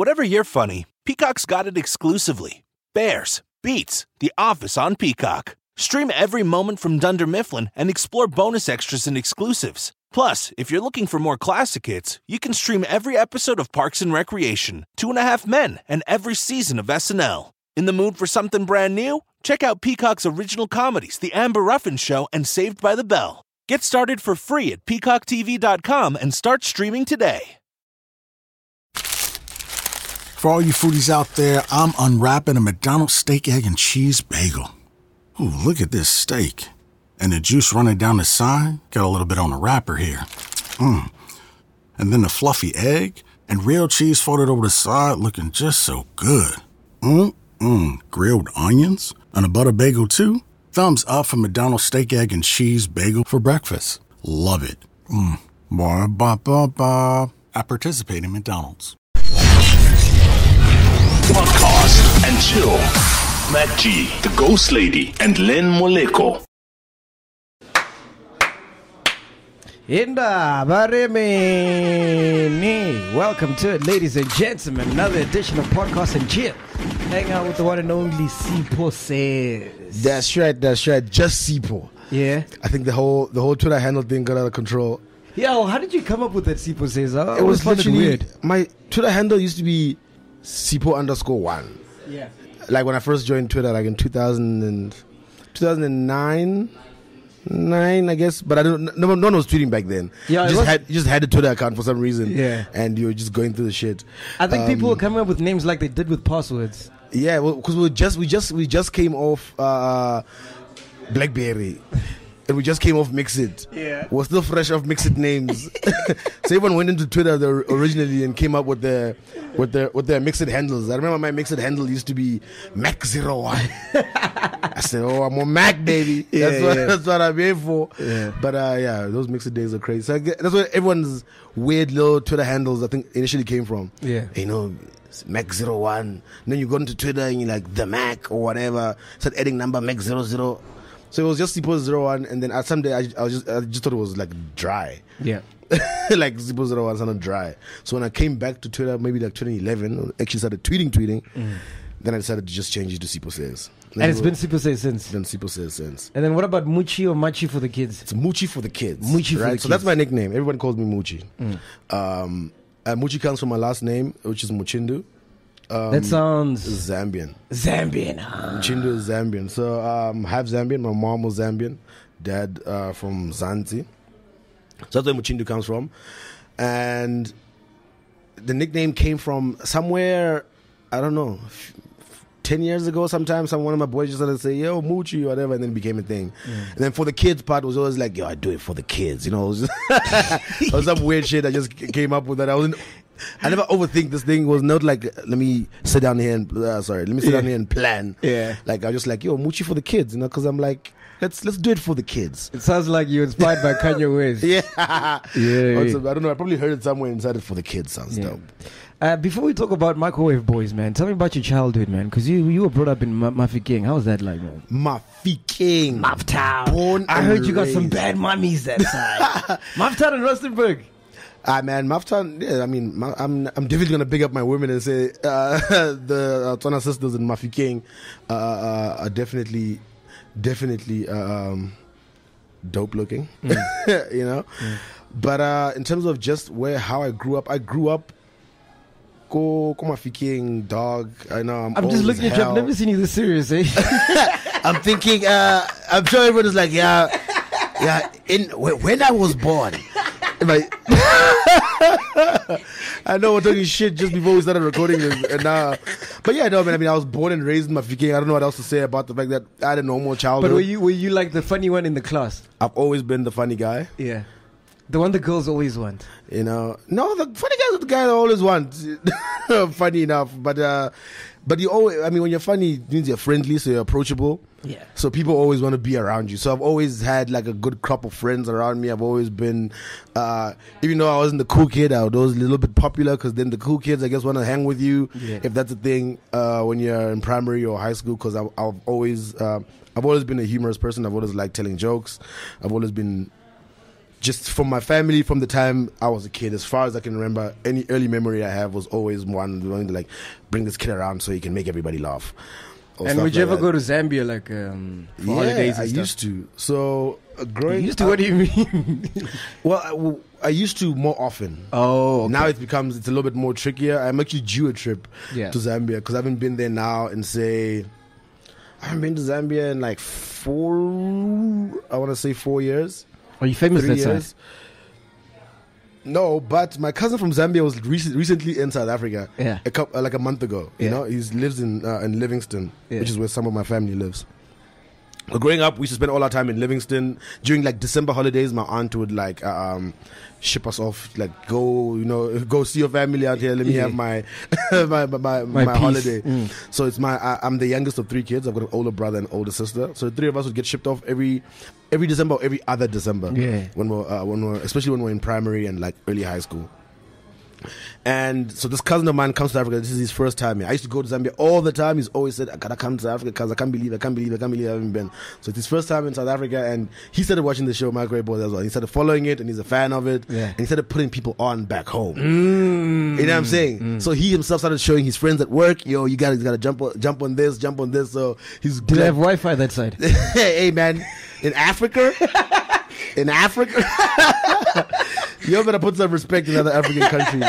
Whatever you're funny, Peacock's got it exclusively. Bears, Beats, The Office on Peacock. Stream every moment from Dunder Mifflin and explore bonus extras and exclusives. Plus, if you're looking for more classic hits, you can stream every episode of Parks and Recreation, 2.5 Men, and every season of SNL. In the mood for something brand new? Check out Peacock's original comedies, The Amber Ruffin Show and Saved by the Bell. Get started for free at peacocktv.com and start streaming today. For all you foodies out there, I'm unwrapping a McDonald's steak, egg, and cheese bagel. Ooh, look at this steak. And the juice running down the side. Got a little bit on the wrapper here. And then the fluffy egg and real cheese folded over the side, looking just so good. Grilled onions and a butter bagel too. Thumbs up for McDonald's steak, egg, and cheese bagel for breakfast. Love it. I participate in McDonald's. Podcast and Chill. Matt G, The Ghost Lady, and Len Moleko. Welcome to it, ladies and gentlemen. Another edition of Podcast and Chill. Hang out with the one and only Sipho says. That's right. Just Sipho. Yeah. I think the whole Twitter handle thing got out of control. Yo, how did you come up with that Sipho says? It was literally weird. My Twitter handle used to be Sipho_1. Yeah. Like when I first joined Twitter, like in 2009, I guess. But I don't. No one was tweeting back then. Yeah, you just had a Twitter account for some reason. Yeah, and you were just going through the shit. I think people were coming up with names like they did with passwords. Yeah, well, because we just came off BlackBerry. And we just came off Mixit. Yeah. We're still fresh off Mixit names. So everyone went into Twitter originally and came up with their Mixit handles. I remember my Mixit handle used to be Mac01. I said, "Oh, I'm on Mac, baby. That's what I'm here for." Yeah. But those Mixit days are crazy. So that's where everyone's weird little Twitter handles I think initially came from. Yeah. You know, Mac01. And then you go into Twitter and you're like the Mac or whatever. Start adding number Mac00. So it was just Sipho01, and then someday I just thought it was like dry. Yeah. Like Sipho01 sounded dry. So when I came back to Twitter, maybe like 2011, actually started tweeting. Then I decided to just change it to Sipho Says. And it's been Sipho Says since. And then what about Muchi or Machi for the kids? It's Muchi for the kids. Muchi for the kids. So that's my nickname. Everyone calls me Muchi. Muchi comes from my last name, which is Muchindu. That sounds Zambian. Muchindu is Zambian. So half Zambian. My mom was Zambian, dad from Zante. So that's where Muchindu comes from, and the nickname came from somewhere. I don't know, 10 years ago. Sometimes one of my boys just started to say, "Yo, Muchi," whatever, and then it became a thing. And then for the kids part was always like, "Yo, I do it for the kids," you know. It was some weird shit I just came up with that I never overthink this thing. It was not like let me sit down here and plan. Yeah, like I was just like, yo, Muchi for the kids, you know, because I'm like, let's do it for the kids. It sounds like you're inspired by Kanye West. Yeah. Also, I don't know. I probably heard it somewhere inside it for the kids. Sounds dope. Before we talk about Microwave Boys, man, tell me about your childhood, man, because you were brought up in Mafikeng. How was that like, man? Mafikeng, Maftown. I heard you got some bad mummies that side. Maftown and Rustenburg. Man, Maftown, yeah, I mean, I'm definitely going to pick up my women and say the Tswana sisters in Mafikeng are definitely dope looking, you know. But in terms of just how I grew up, go Mafikeng, dog, I know. I'm just looking at you, I've never seen you this serious, eh? I'm thinking, I'm sure everybody's like, when I was born. I know we're talking shit just before we started recording this, but I was born and raised in Mafikeng. I don't know what else to say about the fact that I had a normal childhood. But were you like the funny one in the class? I've always been the funny guy. Yeah, the one the girls always want. You know, no, the funny guys are the guy they always want. Funny enough, but you always. I mean, when you're funny, it means you're friendly, so you're approachable. Yeah. So people always want to be around you. So I've always had like a good crop of friends around me. I've always been, even though I wasn't the cool kid, I was a little bit popular because then the cool kids, I guess, want to hang with you if that's a thing when you're in primary or high school. Because I've always been a humorous person. I've always liked telling jokes. I've always been just from my family, from the time I was a kid, as far as I can remember, any early memory I have was always one wanting to like bring this kid around so he can make everybody laugh. And would you ever go to Zambia like for holidays and stuff? I used to. So growing up, what do you mean? Well, I used to more often. Oh, okay. Now it's a little bit more trickier. I'm actually due a trip to Zambia because I haven't been there now and say I haven't been to Zambia in like four years. Are you famous that size? No, but my cousin from Zambia was recently in South Africa, like a month ago. You know, he lives in Livingston, which is where some of my family lives. But growing up, we used to spend all our time in Livingston. During like December holidays, my aunt would like ship us off, like go see your family out here. Let me have my my holiday. Mm. So it's I'm the youngest of three kids. I've got an older brother and older sister. So the three of us would get shipped off every December or every other December. Yeah. Especially when we're in primary and like early high school. And so this cousin of mine comes to Africa. This is his first time here. I used to go to Zambia all the time. He's always said, I gotta come to Africa because I can't believe I haven't been. So it's his first time in South Africa, and he started watching the show Microwave Boys as well. He started following it, and he's a fan of it. Yeah. And he started putting people on back home. Mm. You know what I'm saying? Mm. So he himself started showing his friends at work, yo, you gotta jump on this. So he's did I have Wi-Fi that side? Hey man, in Africa. You better put some respect in other African countries.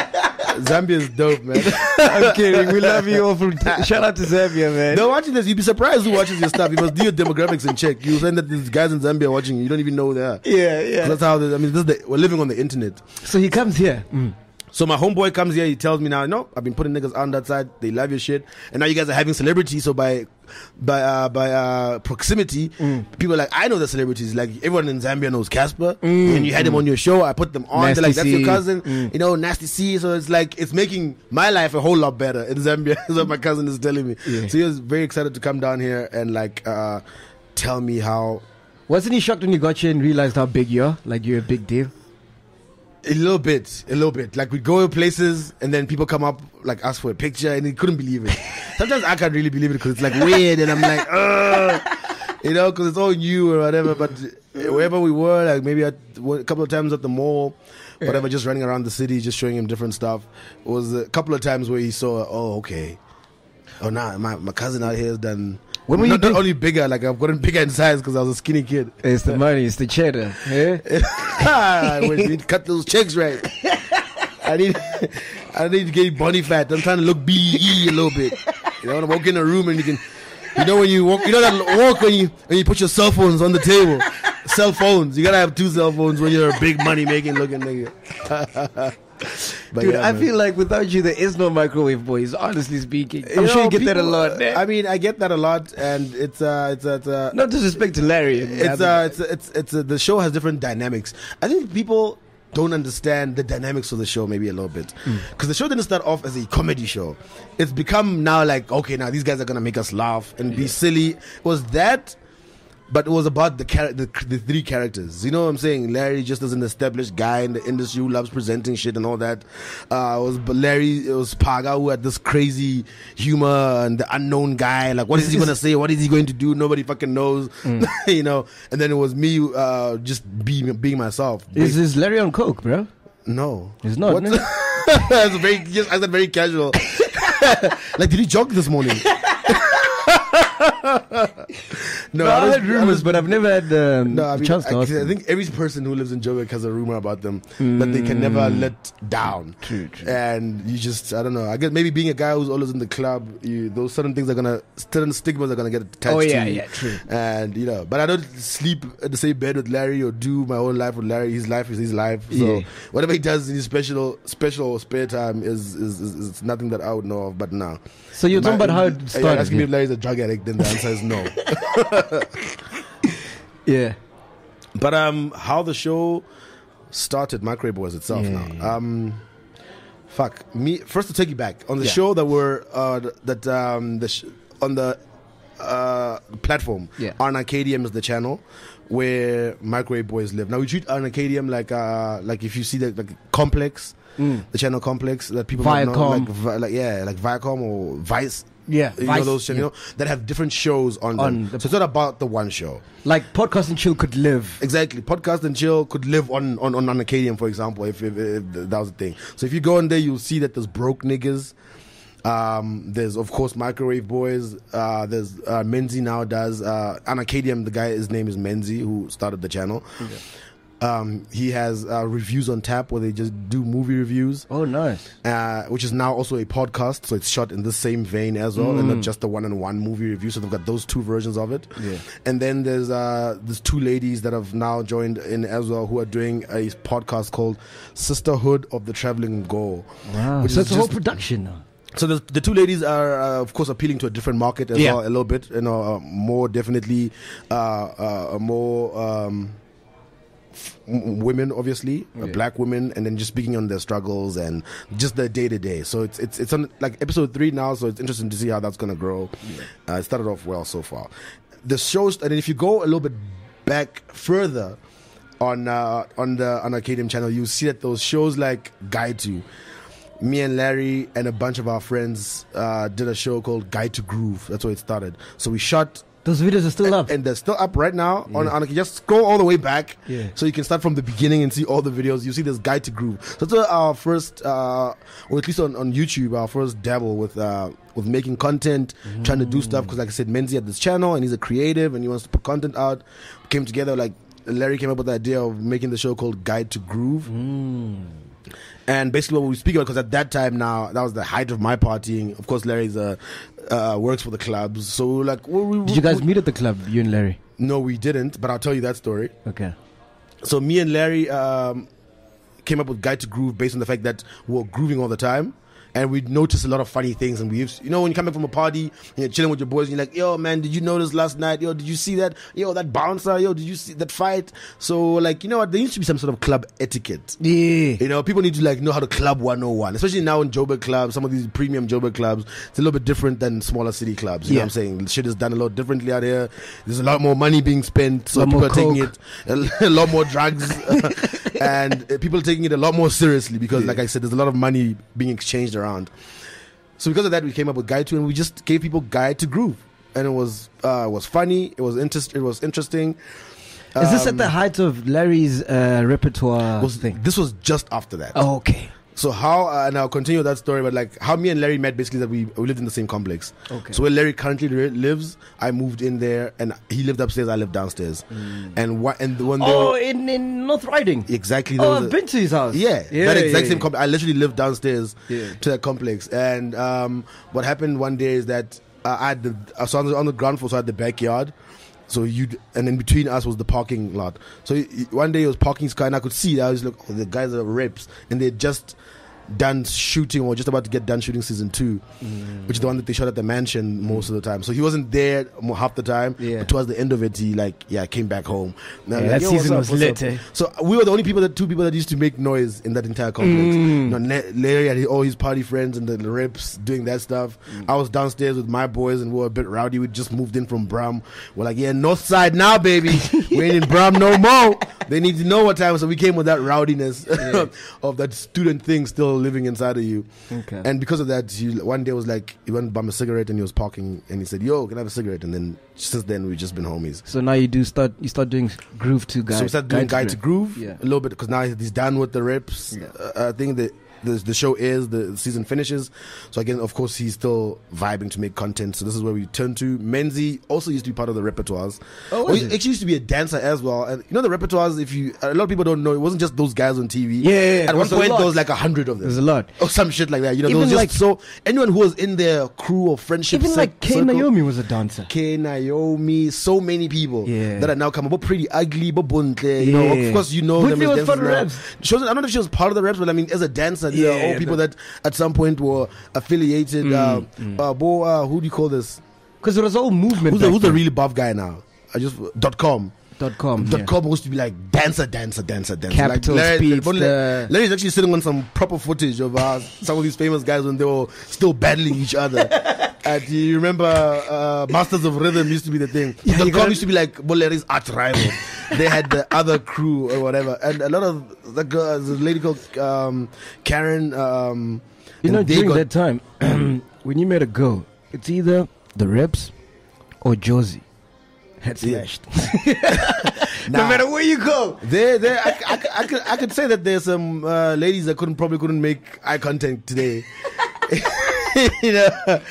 Zambia is dope, man. I'm kidding. We love you all. Shout out to Zambia, man. They're watching this. You'd be surprised who watches your stuff. You must do your demographics and check. You'll find that these guys in Zambia are watching you. You don't even know who they are. Yeah, yeah. That's how we're living on the internet. So he comes here. Mm. So my homeboy comes here. He tells me now, no, I've been putting niggas on that side. They love your shit. And now you guys are having celebrities. So by proximity, people are like, I know the celebrities. Like everyone in Zambia knows Casper. Mm. And you had him on your show. I put them on. Nasty, they're like, that's your cousin. Mm. You know, Nasty C. So it's like, it's making my life a whole lot better in Zambia. That's what my cousin is telling me. Yeah. So he was very excited to come down here and like tell me how. Wasn't he shocked when you got here and realized how big you are? Like you're a big deal? A little bit. Like, we go to places and then people come up, like, ask for a picture, and they couldn't believe it. Sometimes I can't really believe it because it's, like, weird, and I'm like, ugh. You know, because it's all new or whatever. But wherever we were, like, maybe a couple of times at the mall, whatever, just running around the city, just showing him different stuff. It was a couple of times where he saw, oh, okay. Oh, nah, my cousin out here has done... When were not only bigger, like I've gotten bigger in size because I was a skinny kid. It's the money, it's the cheddar. Yeah? When you cut those checks right. I need to get body fat. I'm trying to look BE a little bit. You know, when I walk in a room and you can, you know, when you walk, you know that walk when you put your cell phones on the table. Cell phones, you gotta have two cell phones when you're a big money making looking nigga. But dude, yeah, I feel like without you, there is no Microwave Boys. Honestly speaking, I'm sure you get that a lot. Man. I mean, I get that a lot, and it's no disrespect to Larry. The show has different dynamics. I think people don't understand the dynamics of the show maybe a little bit because the show didn't start off as a comedy show. It's become now like, okay, now these guys are gonna make us laugh and be silly. It was that. But it was about the three characters. You know what I'm saying? Larry, just as an established guy in the industry who loves presenting shit and all that. It was Paga who had this crazy humor and the unknown guy. Like, what is he going to say? What is he going to do? Nobody fucking knows. Mm. You know? And then it was me just being myself. Is Larry on coke, bro? No. He's not. What? No. I said very casual. Like, did he jog this morning? No, I had rumors, but I've never had the chance to ask. I think every person who lives in Joburg has a rumor about them that they can never let down. True. And you just, I don't know. I guess maybe being a guy who's always in the club, those certain stigmas are gonna get attached to you. Oh yeah, true. And you know, but I don't sleep in the same bed with Larry or do my own life with Larry. His life is his life. So whatever he does in his special or spare time is nothing that I would know of. But now, so you're talking about how it started. You're asking me if Larry's a drug addict, then the answer is no. Yeah, but how the show started, Microwave Boys itself. Fuck me. First to take you back on the show that were on the platform. Anacadium is the channel where Microwave Boys live. Now we treat Anacadium like if you see the Complex, the channel Complex that people Viacom. Know, like Viacom or Vice. Yeah, you know, those channels that have different shows on them. So it's not about the one show. Like Podcast and Chill could live. Exactly. Podcast and Chill could live on Anacadium, for example, if that was a thing. So if you go in there, you'll see that there's Broke Niggas. There's, of course, Microwave Boys. There's Menzi now does. Anacadium, the guy, his name is Menzi, who started the channel. Okay. He has Reviews on Tap, where they just do movie reviews. Oh, nice. Which is now also a podcast, so it's shot in the same vein as well, and not just the one-on-one movie review. So they've got those two versions of it. Yeah. And then there's two ladies that have now joined in as well, who are doing a podcast called Sisterhood of the Traveling Goal. Wow. Which so it's a whole production now. So the two ladies are, of course, appealing to a different market as well, a little bit, you know, more definitely, more... women, obviously, black women, and then just speaking on their struggles and just their day to day. So it's on like episode 3 now. So it's interesting to see how that's gonna grow. Yeah. It started off well so far. The shows, and if you go a little bit back further on the Anacadium channel, you see that those shows like Guide to. Me and Larry and a bunch of our friends did a show called Guide to Groove. That's where it started. So we shot. Those videos are still up. And they're still up right now. Yeah. On just scroll all the way back. Yeah. So you can start from the beginning and see all the videos. You see this Guide to Groove. So that's our first, or at least on YouTube, our first dabble with making content, trying to do stuff. Because like I said, Menzi had this channel and he's a creative and he wants to put content out. Came together, like Larry came up with the idea of making the show called Guide to Groove. And basically what we speak about, because at that time now, that was the height of my partying. Of course, Larry's works for the clubs. So we were like... Did you guys meet at the club, you and Larry? No, we didn't, but I'll tell you that story. Okay. So me and Larry came up with Guide to Groove based on the fact that we were grooving all the time. And we'd notice a lot of funny things. And we used, you know, when you come back from a party and you're chilling with your boys and you're like, yo, man, did you notice last night? Yo, did you see that? Yo, that bouncer? Yo, did you see that fight? So, like, you know what? There used to be some sort of club etiquette. Yeah. You know, people need to, like, know how to club 101. Especially now in Joburg clubs, some of these premium Joburg clubs, it's a little bit different than smaller city clubs. You know what I'm saying? Shit is done a lot differently out here. There's a lot more money being spent. So people are taking it. A lot more drugs. And people are taking it a lot more seriously because, like I said, there's a lot of money being exchanged around. So because of that, we came up with Guide to, and we just gave people Guide to Groove, and it was funny, it was interesting. Is this at the height of Larry's repertoire thing? This was just after that. Oh, okay. So how, and I'll continue that story, but like how me and Larry met basically is that we lived in the same complex. Okay. So where Larry currently lives, I moved in there, and he lived upstairs, I lived downstairs. And the one in North Riding. Exactly. Oh, I've been to his house. Yeah, yeah, that exact same complex. I literally lived downstairs to that complex. And what happened one day is that I had so on the ground floor, so I had the backyard. So and in between us was the parking lot. So one day he was parking his car, and I could see that I was like, oh, the guys are reps, and they're just done shooting or just about to get done shooting season 2, which is the one that they shot at the mansion most of the time. So he wasn't there half the time, but towards the end of it, he came back home. That season was lit. So we were the only two people that used to make noise in that entire complex. Larry had all his party friends and the reps doing that stuff. I was downstairs with my boys and we were a bit rowdy. We just moved in from Braam. We're like, north side now, baby. We ain't in Braam no more. They need to know what time. So we came with that rowdiness of that student thing still living inside of you. Okay. And because of that, one day was like, he went and bought a cigarette and he was parking and he said, yo, can I have a cigarette? And then since then we've just been homies. So now you start doing Groove to Guide. So we started doing Guide to Groove a little bit, because now he's done with the reps. I think that the show airs, the season finishes. So again, of course, he's still vibing to make content. So this is where we turn to. Menzi also used to be part of the repertoires. Oh, he actually used to be a dancer as well. And you know the repertoires, a lot of people don't know, it wasn't just those guys on TV. At one point, there was like 100 of them. There's a lot. Or some shit like that. You know, even there was just like, so anyone who was in their crew or friendship circle. Even like K Naomi was a dancer. K Naomi, so many people that are now coming. But Pretty Ugly, but Bontle. You know, of course, you know them as dancers. She was, I don't know if she was part of the reps, but I mean, as a dancer, there are all people that at some point were affiliated. Who do you call this? Because there was all movement. Who's the really buff guy now? .com used to be like dancer. Capital like Speeds. Larry's actually sitting on some proper footage of some of these famous guys when they were still battling each other. And you remember Masters of Rhythm used to be the thing. .com used to be like Larry's arch rival. They had the other crew or whatever. And a lot of the girls, a lady called Karen. During that time, when you met a girl, It's either the Reps or Josie had smashed. No matter where you go, there. I could say that there's some ladies that probably couldn't make eye contact today, you know,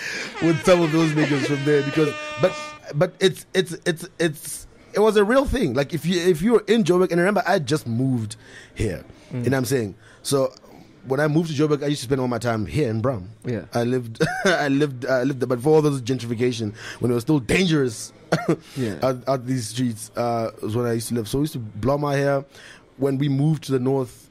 with some of those niggas from there because. But it was a real thing. Like if you were in Joburg, and remember I just moved here, you know what I'm saying? So when I moved to Joburg, I used to spend all my time here in Braam. Yeah, I lived there. But for all those gentrification, when it was still dangerous, out these streets was when I used to live. So I used to blow my hair. When we moved to the north,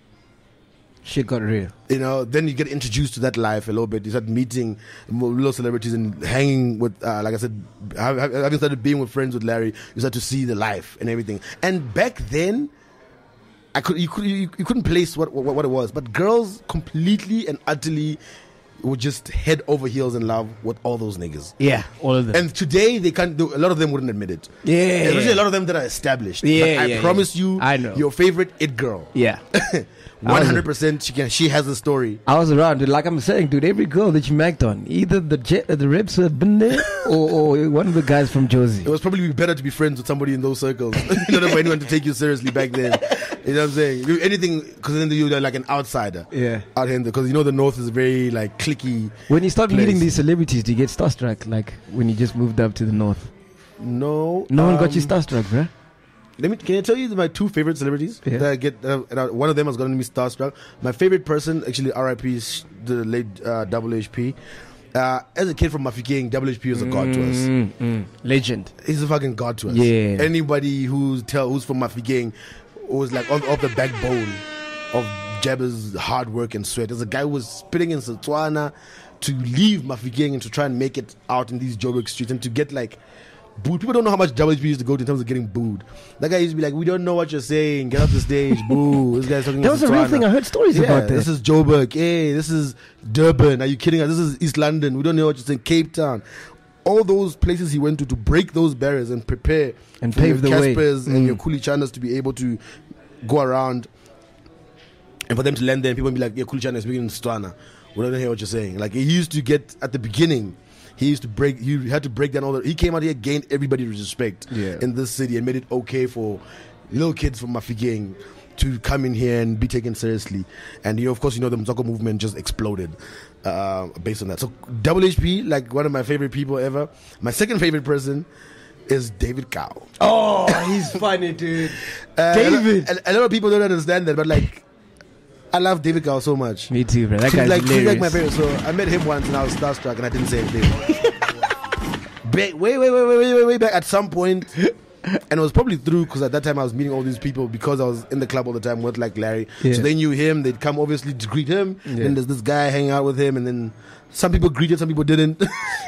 shit got real. You know, then you get introduced to that life a little bit. You start meeting little celebrities and hanging with, like I said, having started being with friends with Larry, you start to see the life and everything. And back then, you couldn't place what it was. But girls completely and utterly were just head over heels in love with all those niggas. Yeah, all of them. And today they can't do. A lot of them wouldn't admit it. Yeah, especially a lot of them that are established. Yeah, but I promise you, I know your favorite it girl. Yeah. 100%, she has a story. I was around, dude, like I'm saying, dude. Every girl that you macked on, either the Reps had been there, or one of the guys from Josie. It was probably better to be friends with somebody in those circles, not for anyone to take you seriously back then. You know what I'm saying? Anything, because then you're like an outsider. Yeah, out here, because you know the north is very like clicky. When you start meeting these celebrities, do you get starstruck? Like when you just moved up to the north? No, no one got you starstruck, bruh. Can I tell you my two favorite celebrities? Yeah. That I get, one of them is going to be starstruck. My favorite person, actually, RIP, is the late WHP. As a kid from Mafikeng, WHP was a god to us. Legend. He's a fucking god to us. Yeah. Anybody who's from Mafikeng was like off the backbone of Jabba's hard work and sweat. There's a guy who was spitting in Setswana to leave Mafikeng and to try and make it out in these Joburg streets and to get like. Booed. People don't know how much WHP used to go to in terms of getting booed. That guy used to be like, "We don't know what you're saying. Get off the stage, boo." This guy's talking. That was a real thing. I heard stories about that. This is Joburg. Hey, this is Durban. Are you kidding us? This is East London. We don't know what you're saying. Cape Town. All those places he went to break those barriers and prepare and pave the way. Caspers and your Kulichanas to be able to go around and for them to land there. And people be like, "Yeah, Kulichana is speaking in Setswana. We don't hear what you're saying." Like he used to get at the beginning. He had to break down all that. He came out here, gained everybody's respect in this city, and made it okay for little kids from Mafikeng to come in here and be taken seriously. And of course, the Mzoko movement just exploded based on that. So WHP, like one of my favorite people ever. My second favorite person is David Kau. Oh, he's funny, dude. David. A lot of people don't understand that, but like. I love David Kau so much. Me too, bro. That guy's hilarious. She's like my favorite. So I met him once and I was starstruck and I didn't say anything. Way back at some point, and it was probably through because at that time I was meeting all these people because I was in the club all the time with like Larry. Yeah. So they knew him. They'd come obviously to greet him. Yeah. Then there's this guy hanging out with him, and then some people greeted, some people didn't.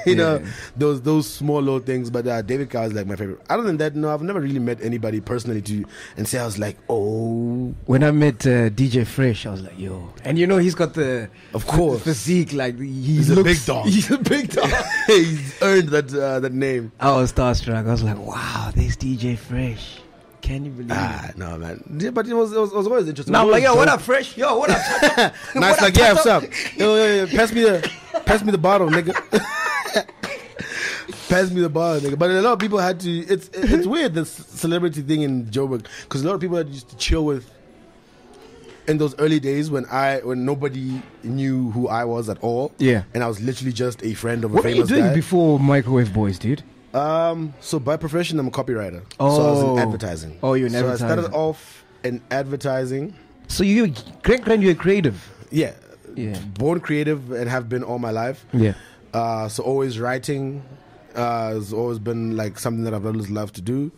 you know, those small little things. But David Kau is like my favorite. Other than that, no, I've never really met anybody personally and say I was like, oh. When I met DJ Fresh, I was like, yo. And you know, he's got the physique. Like he's a big dog. He's a big dog. He's earned that name. I was starstruck. I was like, wow. This DJ Fresh, can you believe it? No, man. Yeah, but it was always interesting. Now I'm like, yo, what up, Fresh? Yo, what up? Nice, like, yeah, what's up? Yo, pass me the bottle, nigga. Pass me the bottle, nigga. But a lot of people had to. It's weird, this celebrity thing in Joburg, because a lot of people that used to chill with. In those early days when nobody knew who I was at all, and I was literally just a friend of a famous guy. What were you doing before Microwave Boys, dude? So by profession, I'm a copywriter. Oh. So I was in advertising. Oh, you're in advertising. So I started off in advertising. So you're creative. Yeah. Yeah. Born creative and have been all my life. Yeah. So always writing has always been like something that I've always loved to do.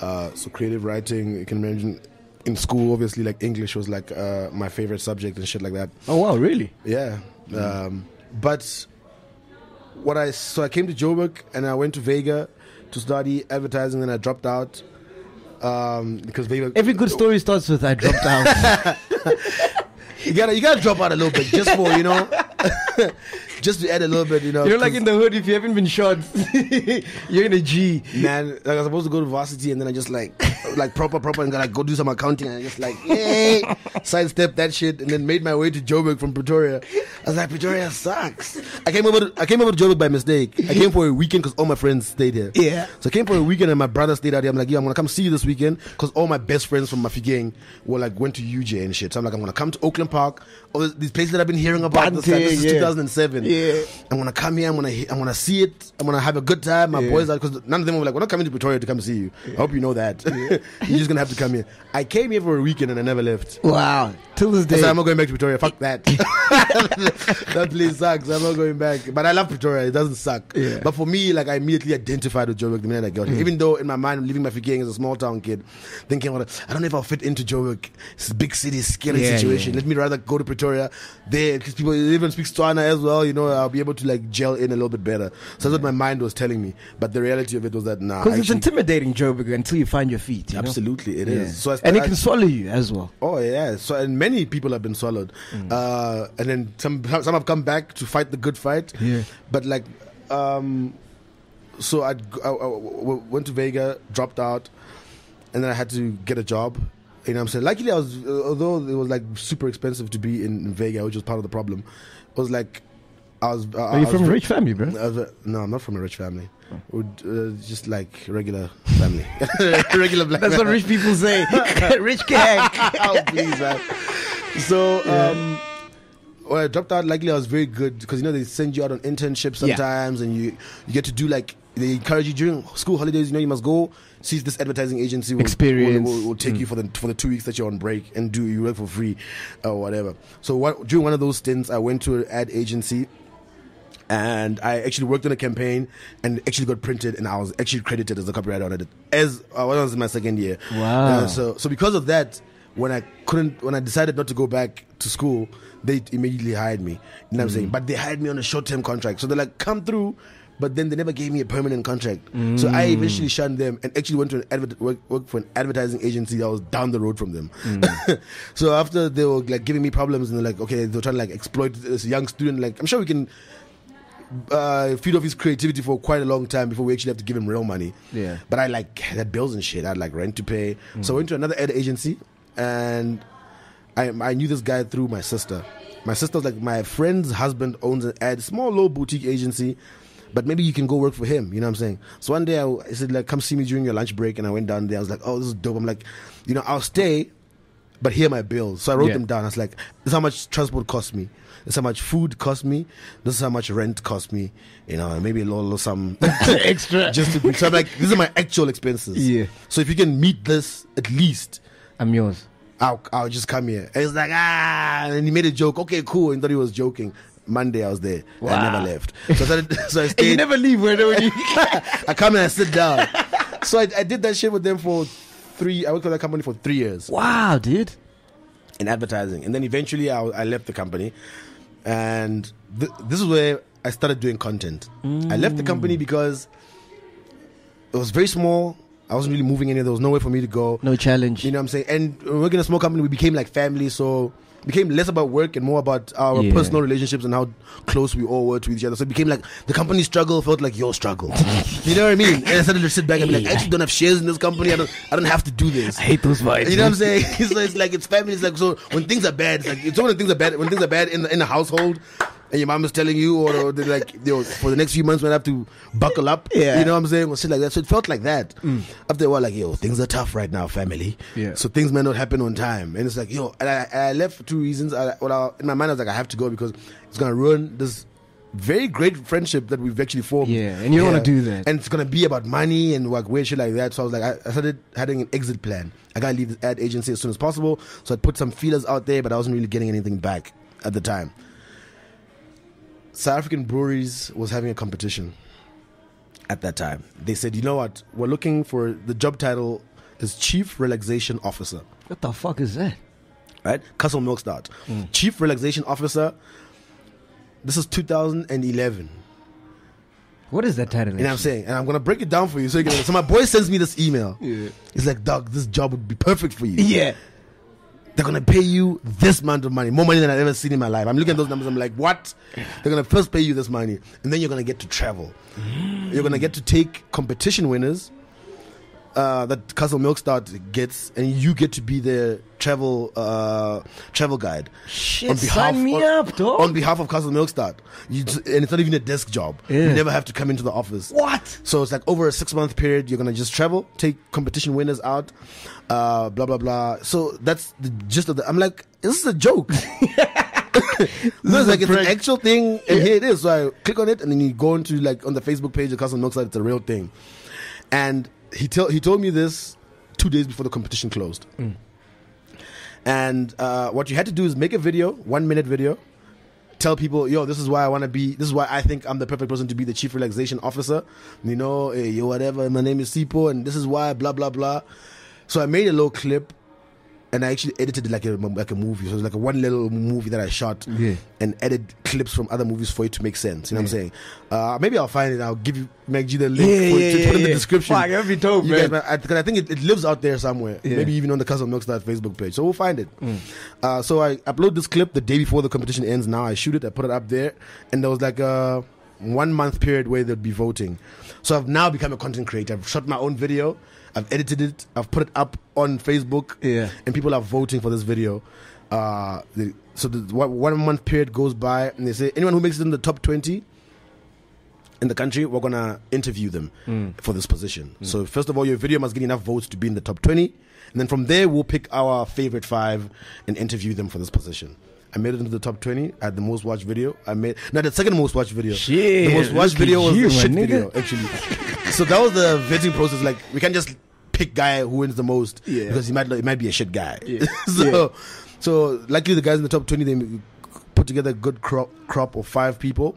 So creative writing, you can imagine in school, obviously, like English was like my favorite subject and shit like that. Oh, wow, really? Yeah. But... So I came to Joburg and I went to Vega to study advertising and I dropped out because Vega. Every good story starts with I dropped out. You gotta drop out a little bit just for just to add a little bit You're like in the hood if you haven't been shot. You're in a G. Man, like I was supposed to go to varsity and then I just like like proper and like go do some accounting, and I just like yay, sidestep that shit, and then made my way to Joburg from Pretoria. I was like, Pretoria sucks. I came over to Joburg by mistake. I came for a weekend because all my friends stayed here. Yeah. So I came for a weekend and my brother stayed out here. I'm like, yeah, I'm gonna come see you this weekend because all my best friends from Mafikeng were like went to UJ and shit. So I'm like, I'm gonna come to Oakland Park, all these places that I've been hearing about. This is 2007. Yeah. I'm gonna come here. I'm gonna see it. I'm gonna have a good time. My boys are, because none of them were like, we're not coming to Pretoria to come see you. Yeah. I hope you know that. Yeah. You're just gonna have to come here. I came here for a weekend and I never left. Wow. Till this day. So I'm not going back to Pretoria. Fuck that. That place sucks. I'm not going back. But I love Pretoria. It doesn't suck. Yeah. But for me, like, I immediately identified with Joburg the minute I got here. Even though in my mind I'm leaving Mafikeng as a small town kid, thinking, well, I don't know if I'll fit into Joburg. It's a big city, scary situation. Yeah. Let me rather go to Pretoria there because people even speak Tswana as well. You know, I'll be able to like gel in a little bit better. So that's what my mind was telling me. But the reality of it was that nah. Because it's intimidating, Joburg, until you find your feet. You absolutely, know? It is. So and it can swallow you as well. Oh yeah. So and many people have been swallowed, and then some have come back to fight the good fight. Yeah. But like, so I went to Vega, dropped out, and then I had to get a job. You know what I'm saying? Luckily, I was, although it was like super expensive to be in Vega, which was part of the problem. It was like, I was. Are you from a rich family, bro? No, I'm not from a rich family. Just like regular family. Regular black. That's what rich people say. Rich gang. Oh, please, man. So, when I dropped out, luckily I was very good because, you know, they send you out on internships sometimes and you get to do like, they encourage you during school holidays, you know, you must go see this advertising agency. Will take you for the 2 weeks that you're on break and do you work for free or whatever. So during one of those stints, I went to an ad agency. And I actually worked on a campaign and actually got printed, and I was actually credited as a copywriter on it as I was in my second year. Wow! So because of that, when I decided not to go back to school, they immediately hired me. You know what I'm saying? But they hired me on a short-term contract, so they're like, "Come through," but then they never gave me a permanent contract. So I eventually shunned them and actually went to work for an advertising agency that was down the road from them. So after they were like giving me problems, and they're like, "Okay, they're trying to like exploit this young student." Like, I'm sure we can. Feed off his creativity for quite a long time before we actually have to give him real money. Yeah. But I like had bills and shit. I had like rent to pay. So I went to another ad agency, and I knew this guy through my sister. My sister was like, my friend's husband owns an ad, small little boutique agency, but maybe you can go work for him. You know what I'm saying? So one day I said like, come see me during your lunch break, and I went down there. I was like, oh, this is dope. I'm like, you know, I'll stay, but here are my bills. So I wrote them down. I was like, this is how much transport cost me. This is how much food cost me. This is how much rent cost me. You know, maybe a little some extra. Just to be, so I'm like, these are my actual expenses. Yeah. So if you can meet this, at least I'm yours. I'll just come here. And he's like, ah, and he made a joke. Okay, cool. And thought he was joking. Monday I was there. Wow. I never left. So I stayed. You never leave. I come and I sit down. So I did that shit with them I worked for that company for 3 years. Wow, dude. In advertising, and then eventually I left the company. And this is where I started doing content. I left the company because it was very small. I wasn't really moving anywhere. There was nowhere for me to go. No challenge. You know what I'm saying? And working in a small company, we became like family. So it became less about work and more about our personal relationships and how close we all were to each other. So it became like the company struggle felt like your struggle. You know what I mean? And I started to sit back and be like, I actually don't have shares in this company. I don't have to do this. I hate those vibes. You know what I'm saying? So it's like, it's family. It's like, so when things are bad, it's like, it's only things are bad. When things are bad in the household, and your mom is telling you, or they're like, you know, for the next few months, we'll have to buckle up. Yeah. You know what I'm saying? Or shit like that. So it felt like that. After a while, like, yo, things are tough right now, family. Yeah. So things may not happen on time. And it's like, yo, and I left for two reasons. In my mind, I was like, I have to go because it's going to ruin this very great friendship that we've actually formed. Yeah, and you don't want to do that. And it's going to be about money and like weird shit like that. So I was like, I started having an exit plan. I got to leave this ad agency as soon as possible. So I put some feelers out there, but I wasn't really getting anything back at the time. South African Breweries was having a competition at that time. They said, you know what? We're looking for, the job title is Chief Relaxation Officer. What the fuck is that? Right? Castle Milk Stout. Chief Relaxation Officer. This is 2011. What is that title? And I'm saying, and I'm going to break it down for you. So my boy sends me this email. Yeah. He's like, Doug, this job would be perfect for you. Yeah. They're going to pay you this amount of money. More money than I've ever seen in my life. I'm looking at those numbers. I'm like, what? They're going to first pay you this money. And then you're going to get to travel. You're going to get to take competition winners that Castle Milk Stout gets, and you get to be their travel guide. Shit, sign me up, dog. On behalf of Castle Milk Stout, and it's not even a desk job. Yeah. You never have to come into the office. What? So it's like over a 6-month period, you're gonna just travel, take competition winners out, blah blah blah. So that's the gist of the. I'm like, this is a joke. No, it's like it's an actual thing, and here it is. So I click on it, and then you go into like on the Facebook page of Castle Milk Stout. It's a real thing, and he told me this 2 days before the competition closed. Mm. And what you had to do is make a video, 1-minute video, tell people, yo, this is why I want to be, this is why I think I'm the perfect person to be the chief relaxation officer. You know, hey, yo, whatever, my name is Sipho, and this is why, blah, blah, blah. So I made a little clip, and I actually edited it like a movie. So it was like a one little movie that I shot, yeah, and edit clips from other movies for it to make sense. You know, yeah, what I'm saying? Maybe I'll find it. I'll give you, Mac G, the link, put it in the description. Fuck, that'd be dope, man. Because I think it lives out there somewhere. Yeah. Maybe even on the Castle Milk Stout Facebook page. So we'll find it. Mm. So I upload this clip the day before the competition ends. Now I shoot it. I put it up there. And there was like a 1-month period where they'd be voting. So I've now become a content creator. I've shot my own video. I've edited it. I've put it up on Facebook. Yeah. And people are voting for this video. So the 1-month period goes by, and they say, anyone who makes it in the top 20 in the country, we're going to interview them for this position. Mm. So first of all, your video must get enough votes to be in the top 20. And then from there, we'll pick our favorite 5 and interview them for this position. I made it into the top 20 at the most watched video. The second most watched video. Shit. The most watched video was the shit video, actually. So that was the vetting process. Like, we can't just pick guy who wins the most, yeah, because he might be a shit guy. Yeah. So luckily the guys in the top 20, they put together a good crop of 5 people,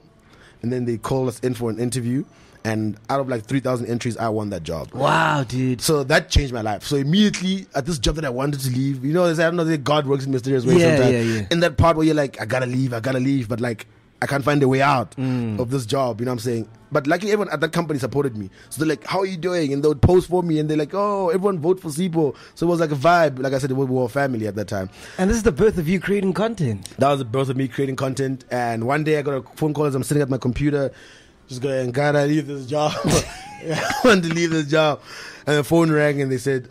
and then they called us in for an interview. And out of like 3,000 entries, I won that job. Wow, dude. So that changed my life. So immediately at this job that I wanted to leave, you know, I don't know, God works in mysterious ways sometimes. Yeah. In that part where you're like, I gotta leave, but like I can't find a way out of this job, you know what I'm saying? But luckily everyone at that company supported me. So they're like, how are you doing? And they would post for me, and they're like, oh, everyone vote for Sipho. So it was like a vibe. Like I said, we were a family at that time. And this is the birth of you creating content. That was the birth of me creating content. And one day I got a phone call as I'm sitting at my computer, just going, God, I leave this job. I want to leave this job. And the phone rang, and they said,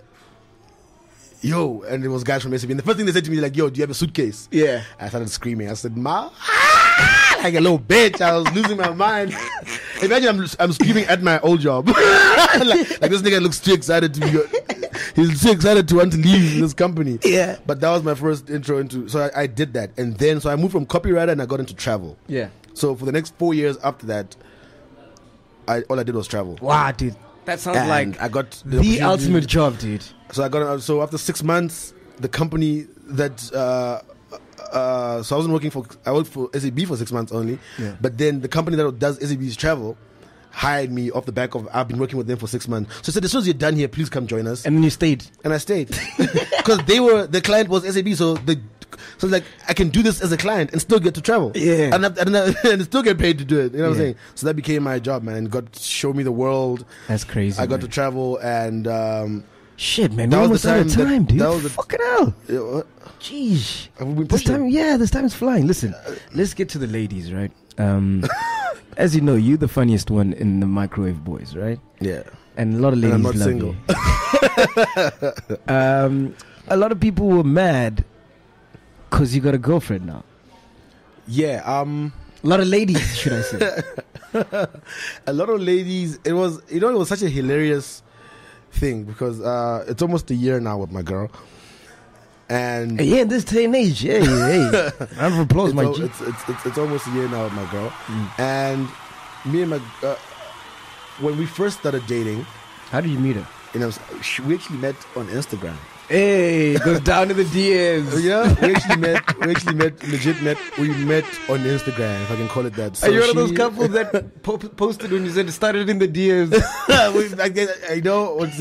yo, and it was guys from SAP. And the first thing they said to me, like, yo, do you have a suitcase? Yeah. I started screaming. I said, ma, like a little bitch. I was losing my mind. Imagine I'm screaming at my old job. like this nigga looks too excited to be, he's too excited to want to leave this company. Yeah. But that was my first intro into, so I did that. And then, so I moved from copywriter, and I got into travel. Yeah. So for the next 4 years after that, all I did was travel. Wow, dude. That sounds and like I got the ultimate job, dude. So after 6 months, the company that so I wasn't working for, I worked for SAB for 6 months only. Yeah. But then the company that does SAB's travel hired me off the back of, I've been working with them for 6 months. So I said, as soon as you're done here, please come join us. And then you stayed. And I stayed. Because the client was SAB, so like I can do this as a client and still get to travel, yeah, and still get paid to do it. You know what I'm saying? So that became my job, man. And God showed me the world. That's crazy. I got to travel, and shit, man. That was the time, dude. That was the fucking hell. Jeez. Have we been pushed? This time is flying. Listen, let's get to the ladies, right? As you know, you're the funniest one in the Microwave Boys, right? Yeah. And a lot of ladies love you. A lot of people were mad because you got a girlfriend now. Yeah. A lot of ladies, should I say. A lot of ladies. It was, you know, it was such a hilarious thing because it's almost a year now with my girl. And yeah, in this day and age, yeah. Round of applause, my G. It's almost a year now with my girl. Mm. And me and my... when we first started dating... How did you meet her? You know, we actually met on Instagram. Hey, goes down to the DMs. Yeah, we met on Instagram, if I can call it that. So are you one of those couples that posted when you said it started in the DMs? Once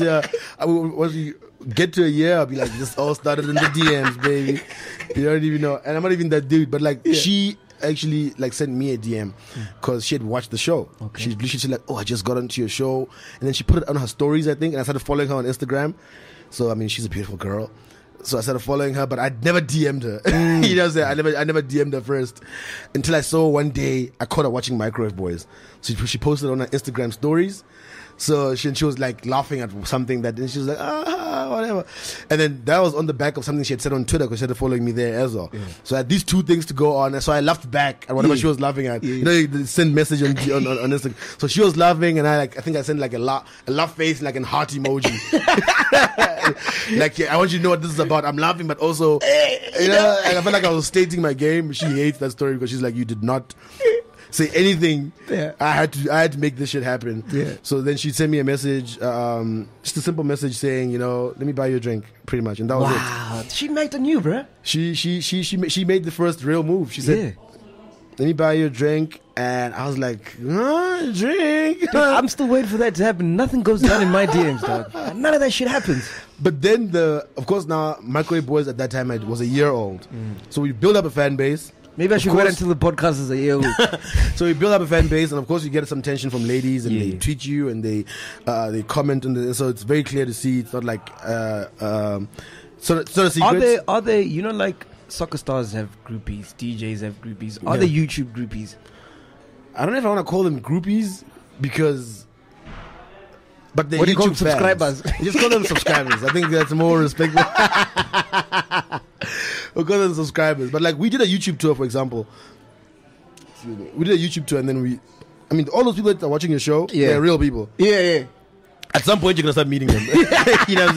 you get to a year, I'll be like, this all started in the DMs, baby. You don't even know. And I'm not even that dude, but like, she actually like sent me a DM because she had watched the show. Okay. She's like, oh, I just got onto your show. And then she put it on her stories, I think, and I started following her on Instagram. So, I mean, she's a beautiful girl. So I started following her, but I'd never DM'd her. You know what I'm saying? I never DM'd her first until I saw one day I caught her watching Microwave Boys. So she posted on her Instagram stories. So she was like laughing at something that, and she was like, ah, whatever. And then that was on the back of something she had said on Twitter, because she had following me there as well. Yeah. So I had these two things to go on. And so I laughed back at whatever she was laughing at. Yeah. You know, you send message on Instagram. So she was laughing, and I think I sent like a laugh face, like a heart emoji. Like, yeah, I want you to know what this is about. I'm laughing, but also, you know, and I felt like I was stating my game. She hates that story because she's like, you did not say anything. Yeah. I had to make this shit happen. Yeah. So then she sent me a message, just a simple message saying, you know, let me buy you a drink, pretty much, and that was it. Wow, she made the new, bro. She made the first real move. She said, let me buy you a drink. And I was like, oh, drink. Dude, I'm still waiting for that to happen. Nothing goes down in my DMs, dog. None of that shit happens. But then, of course, now, Microwave Boys at that time was a year old. Mm. So we build up a fan base. Maybe I should wait until the podcast is a year old. So we build up a fan base. And, of course, you get some tension from ladies. And they tweet you. And they comment. So it's very clear to see. It's not like sort of secrets. Are they, you know, like soccer stars have groupies. DJs have groupies. Are they YouTube groupies? I don't know if I want to call them groupies but they're YouTube subscribers. Just call them subscribers. I think that's more respectful. We'll call them subscribers. But like, we did a YouTube tour, for example. We did a YouTube tour, and then all those people that are watching your show, they're real people. Yeah, yeah. At some point, you're going to start meeting them. You know what I'm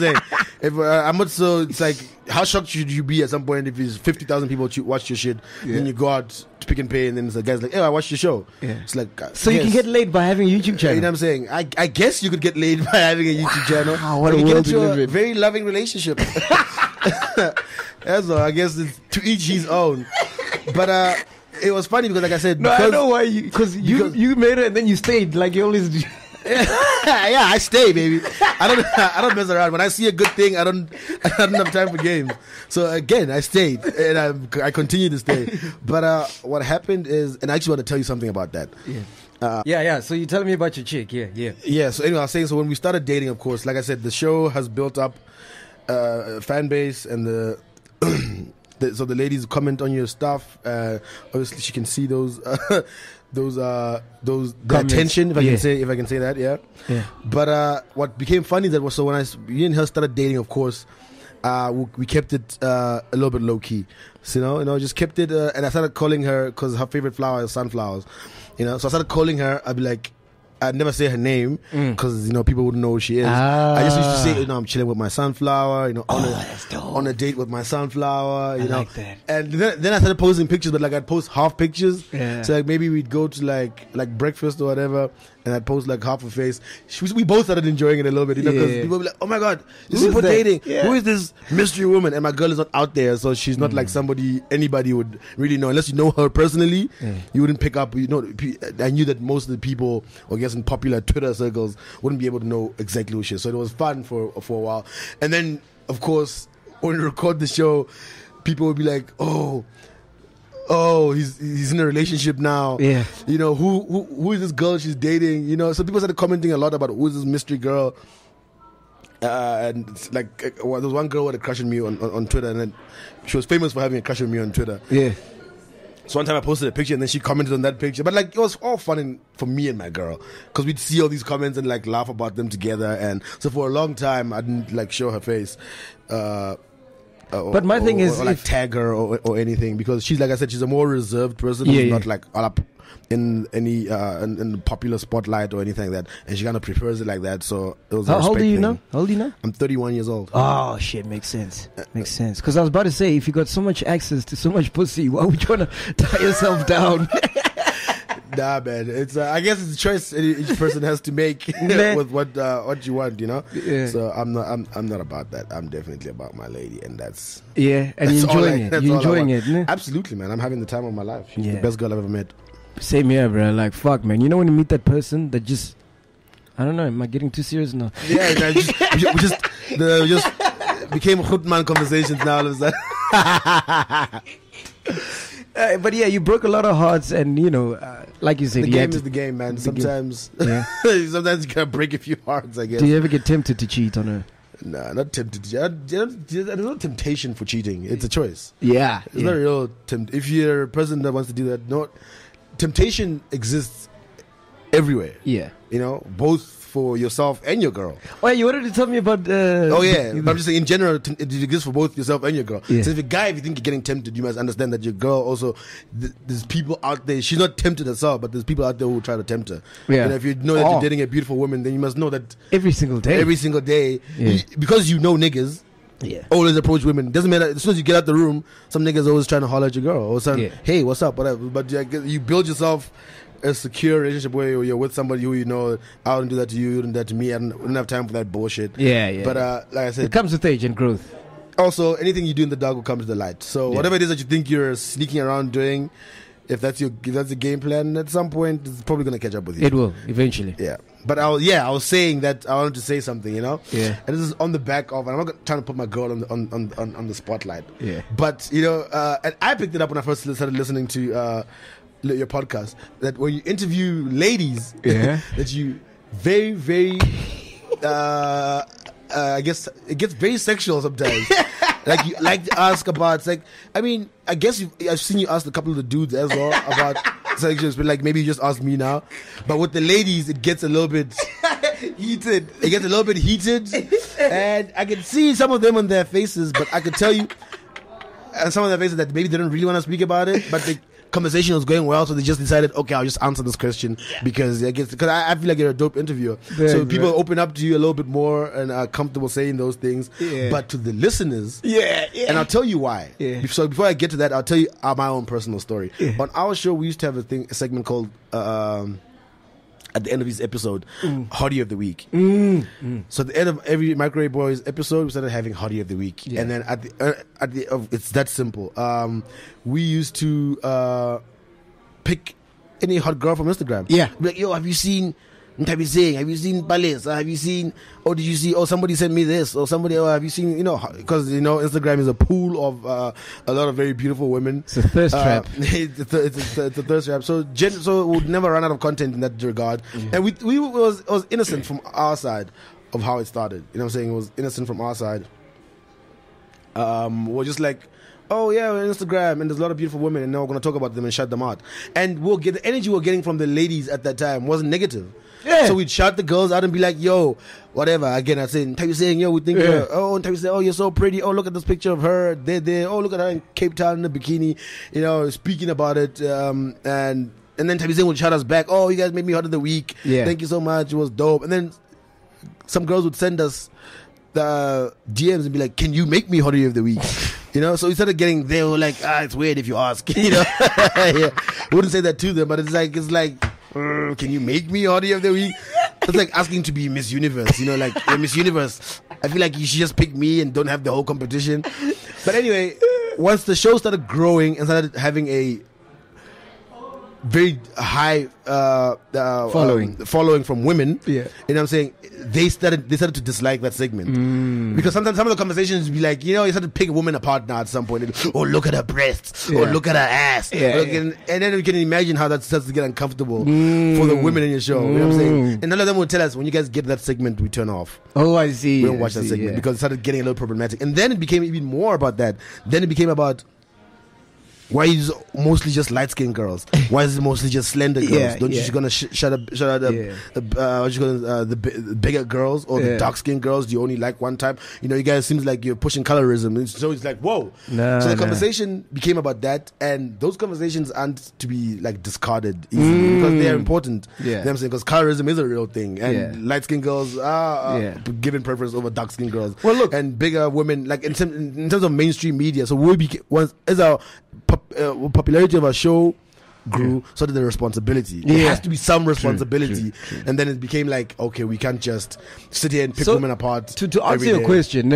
saying? It's like, how shocked should you be at some point if it's 50,000 people watch your shit, then you go out to Pick and Pay, and then the guy's like, hey, I watched your show. Yeah. It's like, so you can get laid by having a YouTube channel. You know what I'm saying? I guess you could get laid by having a YouTube channel. Wow, what a world we live in. Very loving relationship. That's all. I guess it's to each his own. But, it was funny because, like I said, I know why you, because you made it and then you stayed like you always do. Yeah, I stay, baby. I don't mess around. When I see a good thing, I don't have time for games. So again, I stayed, and I continue to stay. But what happened is, and I actually want to tell you something about that. Yeah. So you're telling me about your chick. Yeah. So anyway, I was saying, so when we started dating, of course, like I said, the show has built up a fan base, and so the ladies comment on your stuff. Obviously, she can see those. Attention, if I can say that, yeah. But what became funny that was, so when me and her started dating, of course, we kept it a little bit low key, so, you know, just kept it. And I started calling her, because her favorite flower is sunflowers, you know. So I started calling her. I'd be like, I'd never say her name because you know, people wouldn't know who she is. I just used to say, you know, I'm chilling with my sunflower, you know, on a date with my sunflower, you know. Like that. And then I started posting pictures, but like I'd post half pictures. Yeah. So like maybe we'd go to like breakfast or whatever, and I'd post like half a face. We both started enjoying it a little bit, you know, because people would be like, oh my god, this is for dating. Yeah. Who is this mystery woman? And my girl is not out there, so she's not like anybody would really know, unless you know her personally. Yeah. You wouldn't pick up. You know, I knew that most of the people, or guess, in popular Twitter circles, wouldn't be able to know exactly who she is. So it was fun for a while. And then, of course, when we record the show, people would be like, oh, he's in a relationship now. Yeah. You know, who is this girl she's dating? You know, so people started commenting a lot about who's this mystery girl. And like, well, there was one girl who had a crush on me on Twitter, and then she was famous for having a crush on me on Twitter. Yeah. So one time I posted a picture, and then she commented on that picture. But like, it was all fun for me and my girl, because we'd see all these comments and like laugh about them together. And so for a long time, I didn't like show her face. But my thing is, or like tag her or anything, because she's, like I said, she's a more reserved person. Yeah, not like all up in any in popular spotlight or anything like that. And she kind of prefers it like that. So it was. How old are you now? I'm 31 years old. Oh shit, makes sense. Makes sense. Because I was about to say, if you got so much access to so much pussy, why would you want to tie yourself down? Nah, man. It's I guess it's a choice each person has to make with what you want, you know. Yeah. So I'm not about that. I'm definitely about my lady, and that's And you're enjoying it. You're enjoying it. Yeah? Absolutely, man. I'm having the time of my life. She's the best girl I've ever met. Same here, bro. Like, fuck, man. You know when you meet that person that just, I don't know. Am I getting too serious now? Yeah, man, we just became Khutman conversations now all of a sudden. But yeah, you broke a lot of hearts, and you know, like you said, the game is the game, man. Sometimes you gotta break a few hearts, I guess. Do you ever get tempted to cheat on her? Nah, not tempted. There's no temptation for cheating. It's a choice. Yeah, it's not a real tempt. If you're a person that wants to do that, no temptation exists everywhere. Yeah. You know, both for yourself and your girl. Oh, yeah, you wanted to tell me about... oh, yeah. But I'm just saying, in general, it exists for both yourself and your girl. Yeah. So if a guy, if you think you're getting tempted, you must understand that your girl also... There's people out there. She's not tempted herself, but there's people out there who try to tempt her. Yeah. And if you know that you're dating a beautiful woman, then you must know that... Every single day. Every single day. Yeah. Because you know niggas... Yeah. Always approach women. Doesn't matter. As soon as you get out the room, some niggas always trying to holler at your girl or something. Yeah. Hey, what's up? Whatever. But you build yourself a secure relationship where you're with somebody who you know. I wouldn't do that to you. You wouldn't do that to me. I don't have time for that bullshit. Yeah, yeah. But like I said, it comes with age and growth. Also, anything you do in the dark will come to the light. So whatever it is that you think you're sneaking around doing, if that's the game plan, at some point it's probably gonna catch up with you. It will eventually. Yeah. But I was saying that I wanted to say something, you know. Yeah. And this is on the back of, and I'm not trying to put my girl on the spotlight. Yeah. But you know, and I picked it up when I first started listening to your podcast, that when you interview ladies, yeah, that you very, very, I guess it gets very sexual sometimes. Like you like to ask about, it's like, I mean, I guess I've seen you ask a couple of the dudes as well about. Sections, but like maybe you just ask me now. But with the ladies, it gets a little bit heated. It gets a little bit heated, and I can see some of them on their faces. But I could tell you, some of their faces that maybe they don't really want to speak about it. But the conversation was going well, so they just decided, okay, I'll just answer this question because I feel like you're a dope interviewer. Very so people open up to you a little bit more and are comfortable saying those things. Yeah. But to the listeners, and I'll tell you why. Yeah. So before I get to that, I'll tell you my own personal story. Yeah. On our show, we used to have a segment called at the end of each episode, Hottie of the Week. So at the end of every Microwave Boys episode, we started having Hottie of the Week. Yeah. And then it's that simple. We used to pick any hot girl from Instagram. Yeah. Be like, yo, have you seen Ntabiseng? Have you seen Palace? Have you seen, or did you see, or somebody sent me this, or somebody, or have you seen, you know, because, you know, Instagram is a pool of a lot of very beautiful women. It's a thirst trap. It's a thirst trap. So we'd never run out of content in that regard. Yeah. And it was innocent from our side of how it started. You know what I'm saying? It was innocent from our side. We're just like, oh yeah, we're on Instagram and there's a lot of beautiful women and now we're going to talk about them and shout them out. And the energy we're getting from the ladies at that time wasn't negative. Yeah. So we'd shout the girls out and be like, yo, whatever. Again, I'd say, yo, we think, you're so pretty. Oh, look at this picture of her. They're there. Oh, look at her in Cape Town in a bikini, you know, speaking about it. And then Tabiseng would shout us back. Oh, you guys made me hot of the week. Yeah. Thank you so much. It was dope. And then some girls would send us the DMs and be like, can you make me hottie of the week? You know, so instead of getting there, we're like, it's weird if you ask, you know. Yeah. Wouldn't say that to them, but it's like, can you make me hottie of the week? It's like asking to be Miss Universe, you know, like, yeah, Miss Universe, I feel like you should just pick me and don't have the whole competition. But anyway, once the show started growing and started having a very high following from women, yeah, you know what I'm saying, they started to dislike that segment. Because sometimes some of the conversations would be like, you know, you start to pick women apart now at some point. It'd, oh, look at her breasts, or look at her ass, and then you can imagine how that starts to get uncomfortable for the women in your show. You know what I'm saying? And none of them will tell us, when you guys get that segment, we turn off. Oh, I see. We don't watch that segment because it started getting a little problematic. And then it became even more about that. Then it became about, why is it mostly just light-skinned girls? Why is it mostly just slender girls? You're going to shut out the bigger girls or the dark-skinned girls? Do you only like one type? You know, you guys seems like you're pushing colorism. And so it's like, whoa. So the conversation became about that. And those conversations aren't to be, like, discarded easily because they are important. Yeah. You know what I'm saying? Because colorism is a real thing. And light-skinned girls are given preference over dark-skinned girls. Well, look. And bigger women, like, in terms of mainstream media. So we'll be, as our popularity of our show grew, so did the responsibility. There has to be some responsibility. True. And then it became like, okay, we can't just sit here and pick women apart. To answer your question,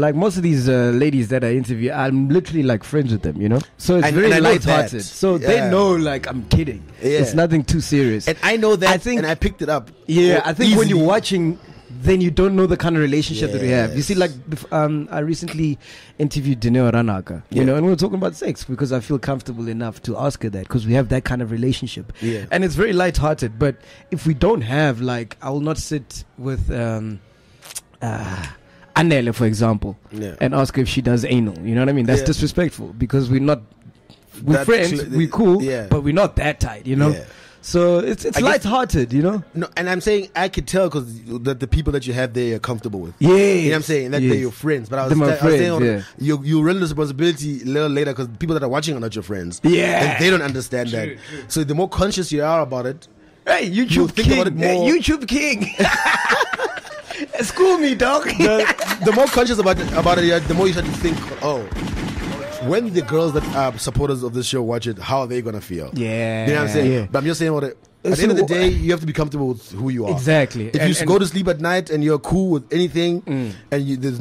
like most of these ladies that I interview, I'm literally like friends with them, you know. So it's very light-hearted. So they know, like, I'm kidding. Yeah. It's nothing too serious. And I know that, and I picked it up. Yeah, I think when you're watching, then you don't know the kind of relationship that we have. You see, like, I recently interviewed Dineo Ranaka, you know, and we were talking about sex because I feel comfortable enough to ask her that because we have that kind of relationship. Yeah. And it's very lighthearted. But if we don't have, like, I will not sit with Anele, for example, and ask her if she does anal. You know what I mean? That's disrespectful because we're friends, we're cool, but we're not that tight, you know? Yeah. So it's lighthearted, you know. No, and I'm saying I could tell because the people that you have there are comfortable with. Yeah, you know what I'm saying that they're your friends. But I was saying you run the responsibility a little later because people that are watching are not your friends. Yeah, and they don't understand that. True. So the more conscious you are about it, hey, YouTube king, think about it more. YouTube king. School me, dog. The more conscious about it, the more you start to think. Oh. When the girls that are supporters of this show watch it, how are they gonna feel? Yeah, you know what I'm saying. Yeah. But I'm just saying, at the end of the day, you have to be comfortable with who you are. Exactly. If you go to sleep at night and you're cool with anything, and there's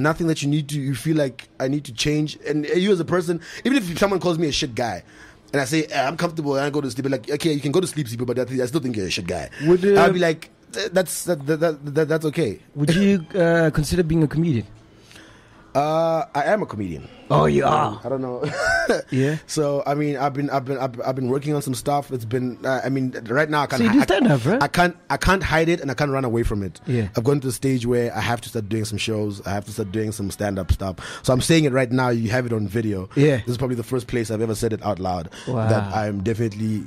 nothing that you need to, you feel like I need to change. And you as a person, even if someone calls me a shit guy, and I say I'm comfortable and I go to sleep, like okay, you can go to sleep, but I still think you're a shit guy. I'll be like, that's okay. Would you consider being a comedian? I am a comedian. Oh, you are. I don't know. Yeah. So I mean, I've been working on some stuff. It's been. I mean, right now I can't. So you do stand-up, right? I can't hide it, and I can't run away from it. Yeah. I've gone to a stage where I have to start doing some shows. I have to start doing some stand-up stuff. So I'm saying it right now. You have it on video. Yeah. This is probably the first place I've ever said it out loud. Wow. That I'm definitely.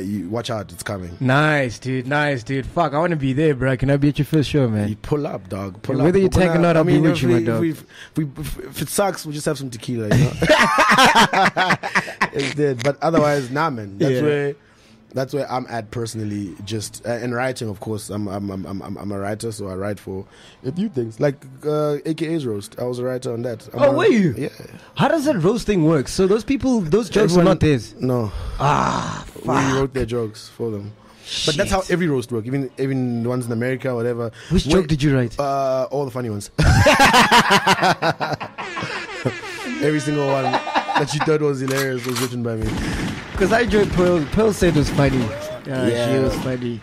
You watch out, it's coming. Nice dude. Fuck, I want to be there, bro. Can I be at your first show, man? You pull up, dog. Pull up. Whether you tag or not, I'll be with you, my dog. If it sucks, we'll just have some tequila, you know. It's dead. But otherwise, nah, man. That's where I'm at personally. Just in writing, of course. I'm a writer, so I write for a few things, like AKA's roast. I was a writer on that. Were you? Yeah. How does that roast thing work? So those jokes were not theirs. No. Ah, fuck. We wrote their jokes for them. But that's how every roast works, even the ones in America, whatever. Which joke did you write? All the funny ones. Every single one that you thought was hilarious was written by me. Because I enjoyed Pearl. Pearl said it was funny. Yeah, she was funny.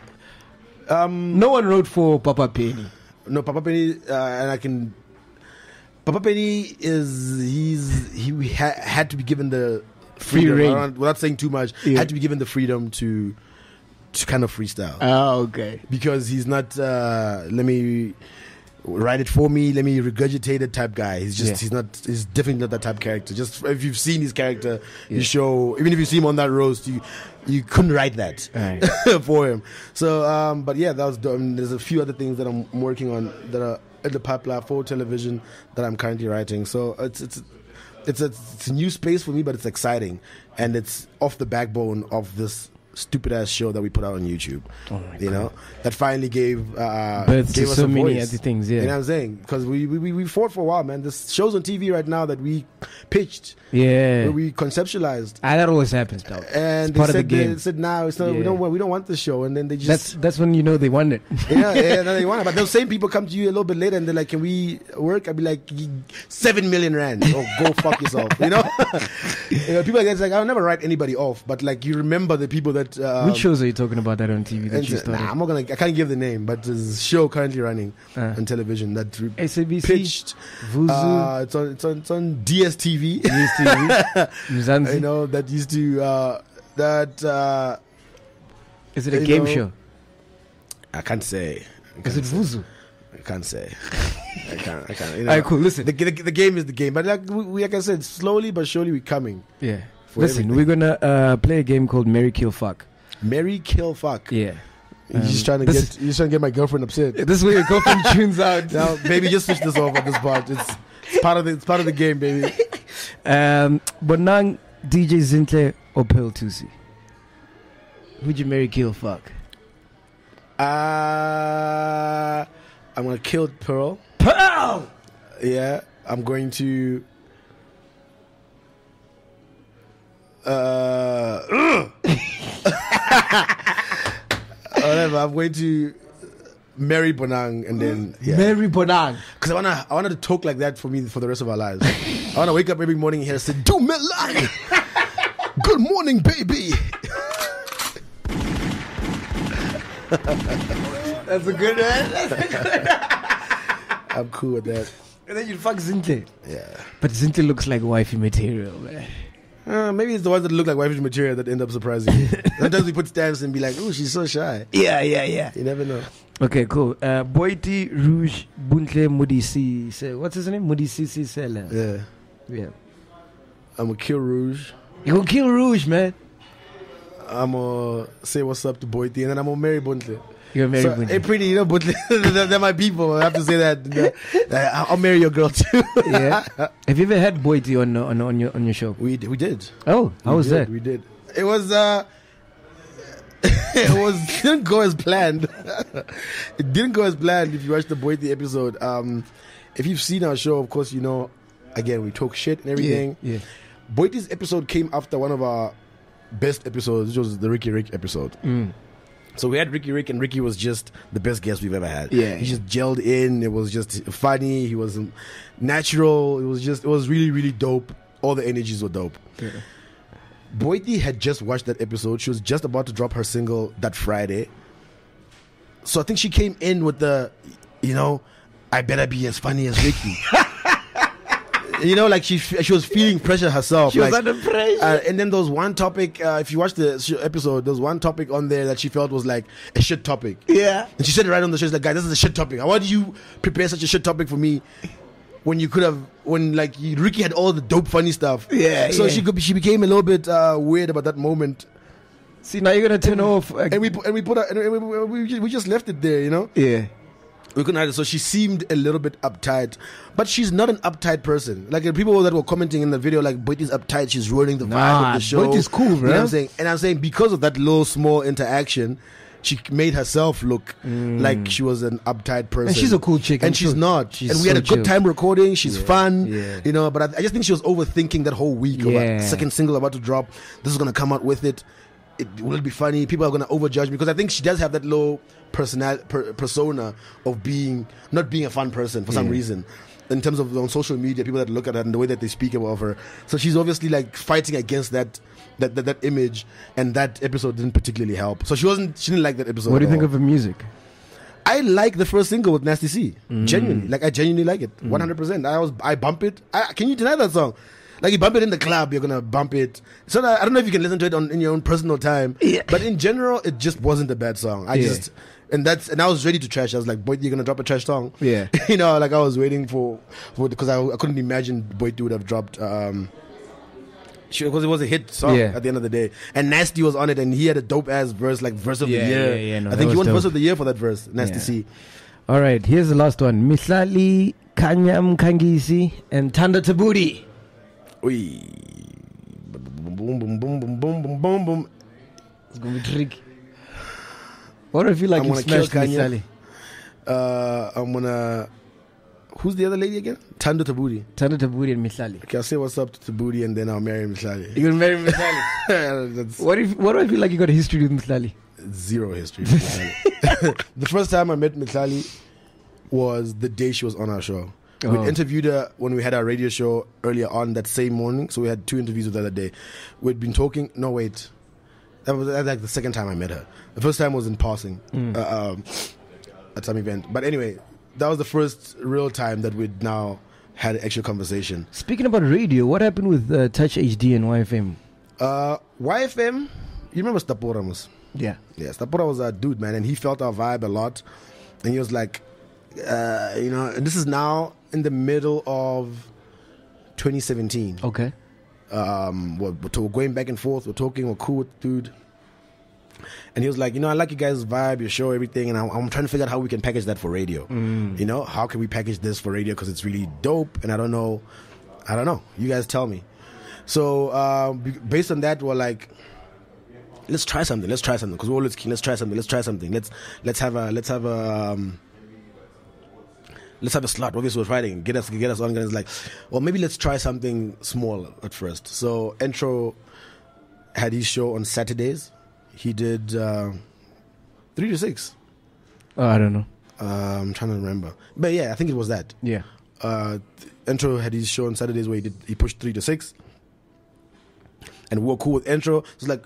No one wrote for Papa Penny. No, Papa Penny, Papa Penny had to be given the freedom. Free rein. Without saying too much, had to be given the freedom to kind of freestyle. Oh, okay. Because he's not. Let me write it for me, let me regurgitate it type guy. He's just he's definitely not that type of character. Just if you've seen his character, you show, even if you see him on that roast, you couldn't write that for him. So but yeah, that was there's a few other things that I'm working on that are in the pipeline for television that I'm currently writing. So it's a new space for me, but it's exciting, and it's off the backbone of this stupid ass show that we put out on YouTube. Oh my God. Know that finally gave us so many other things. Yeah, you know what I'm saying? Because we fought for a while, man. There's shows on TV right now that we pitched. Yeah, that we conceptualized. That always happens, though. And it's part of the game. They said, "No, it's not. We don't want this show." And then they just that's when you know they won it. Yeah, they won it. But those same people come to you a little bit later and they're like, "Can we work?" I'd be like, $7 million rand. Or go fuck yourself. You know? People like that's like I'll never write anybody off, but like you remember the people that. Which shows are you talking about that on TV that you started? Nah, I can't give the name, but there's a show currently running on television that pitched. It's on DSTV. DSTV. You know, that used to is it a game show? I can't say. Is it Vuzu? I can't say. I can't. You know, all right, cool. Listen, the game is the game, but like I said, slowly but surely we're coming. Yeah. Listen, we're going to play a game called Marry, Kill, Fuck. Marry, Kill, Fuck? Yeah. You're just trying to get my girlfriend upset. This way your girlfriend tunes out. Now, baby, just switch this off at this part. It's part of the game, baby. Bonang, DJ Zinte, or Pearl Tusi? Would you marry, kill, fuck? I'm going to kill Pearl. Pearl! Yeah, I'm going to... whatever. I'm going to marry Bonang and then marry Bonang because I wanna talk like that for the rest of our lives. I wanna wake up every morning here and say, "Do me like, good morning, baby." That's a good one. I'm cool with that. And then you fuck Zinte. Yeah, but Zinte looks like wifey material, man. Maybe it's the ones that look like wifey material that end up surprising you. Sometimes we put stamps and be like, "Oh, she's so shy." Yeah. You never know. Okay, cool. Boity, Rouge, Bontle Modiselle. What's his name? Modiselle. Yeah. I'm gonna kill Rouge. You gonna kill Rouge, man? I'm going to say what's up to Boity, and then I'm going to marry Bontle. You're married, so, Bontle. Hey, pretty, you know, Bontle. They're my people. I have to say that. I'll marry your girl too. Yeah. Have you ever had Boity on your show? We did. Oh, how was that? We did. It was... it didn't go as planned. It didn't go as planned. If you watch the Boity episode, if you've seen our show, of course, you know, again, we talk shit and everything. Yeah, yeah. Boity's episode came after one of our best episodes, which was the Ricky Rick episode. Mm. So we had Ricky Rick, and Ricky was just the best guest we've ever had. Yeah, he just gelled in. It was just funny. He was natural. It was really, really dope. All the energies were dope. Yeah. Boity had just watched that episode. She was just about to drop her single that Friday. So I think she came in with the, you know, I better be as funny as Ricky. You know, like she was feeling pressure herself. She was under pressure. And then there was one topic, if you watch the episode, there was one topic on there that she felt was like a shit topic. Yeah. And she said it right on the show. She's like, guys, this is a shit topic. Why did you prepare such a shit topic for me? When you could have, Ricky had all the dope, funny stuff. Yeah. So yeah. She became a little bit weird about that moment. See, now you're gonna turn off. And we just left it there, you know. Yeah. We couldn't hide it, so she seemed a little bit uptight, but she's not an uptight person. Like the people that were commenting in the video, like Boity's uptight, she's ruining the vibe of the show. Boity's cool, right? You know what I'm saying? And I'm saying because of that little small interaction, she made herself look like she was an uptight person. And she's a cool chick. And she's not. She's and we had a good time recording. She's fun. Yeah. You know, but I just think she was overthinking that whole week about second single about to drop. This is going to come out with it. Will it be funny? People are going to overjudge because I think she does have that low persona of not being a fun person for some reason. In terms of on social media, people that look at her and the way that they speak about her. So she's obviously like fighting against that image, and that episode didn't particularly help. So she didn't like that episode. What do you think of her music? I like the first single with Nasty C. Genuinely. Like I genuinely like it. 100%. I bump it. Can you deny that song? Like you bump it in the club, you're gonna bump it. So I don't know if you can listen to it in your own personal time. Yeah. But in general, it just wasn't a bad song. And I was ready to trash. I was like, Boity, you're gonna drop a trash song. Yeah. You know, like I was waiting for because I couldn't imagine Boity would have dropped. Because it was a hit song at the end of the day, and Nasty was on it, and he had a dope ass verse, like verse of the year. Yeah, no, I think he won dope. Verse of the year for that verse. Nasty C. All right, here's the last one: Mihlali, Kanyam Kangisi, and Tando Tabudi. Oi. Boom, boom, boom, boom, boom, boom, boom, boom. It's gonna be tricky. What if you like you smashed Mihlali? I'm gonna. Who's the other lady again? Tando Tabudi. Tando Tabudi and Mihlali. Okay, I'll say what's up to Tabudi and then I'll marry Mihlali. You're gonna marry Mihlali? What do I feel like you got a history with Mihlali? Zero history with Mihlali. The first time I met Mihlali was the day she was on our show. We interviewed her when we had our radio show earlier on that same morning. So we had two interviews with her that day. We'd been talking. No, wait. That was like the second time I met her. The first time was in passing at some event. But anyway, that was the first real time that we'd now had an actual conversation. Speaking about radio, what happened with Touch HD and YFM? YFM, you remember Stapora Mus? Yeah. Yeah, Stapora was our dude, man. And he felt our vibe a lot. And he was like, you know, and this is now in the middle of 2017. Okay. We're going back and forth. We're talking. We're cool with the dude. And he was like, you know, I like you guys' vibe, your show, everything. And I'm trying to figure out how we can package that for radio. You know, how can we package this for radio? Because it's really dope. And I don't know. You guys tell me. So based on that, we're like, let's try something. Because we're always keen. Let's try something. Let's have a slot. Obviously, we're fighting. Get us on. And it's like, well, maybe let's try something small at first. So, Intro had his show on Saturdays. He did 3 to 6. I don't know. I'm trying to remember. But yeah, I think it was that. Yeah. Intro had his show on Saturdays where he pushed 3 to 6. And we were cool with Intro. It's like,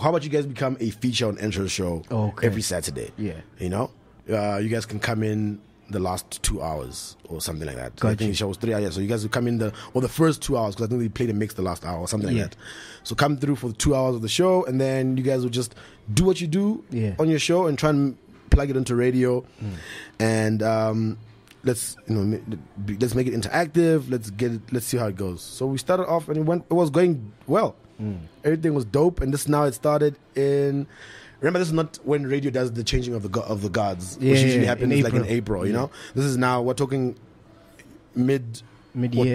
how about you guys become a feature on Intro's show every Saturday? Yeah. You know? You guys can come in the last 2 hours or something like that. Gotcha. I think the show was 3 hours. So you guys would come in the first 2 hours, because I think they played a mix the last hour or something like that. So come through for the 2 hours of the show, and then you guys would just do what you do on your show and try and plug it into radio. And let's make it interactive. Let's see how it goes. So we started off and it was going well. Everything was dope, and this now it started in. Remember, this is not when radio does the changing of the guards, which usually happens in like in April. You know, this is now we're talking mid year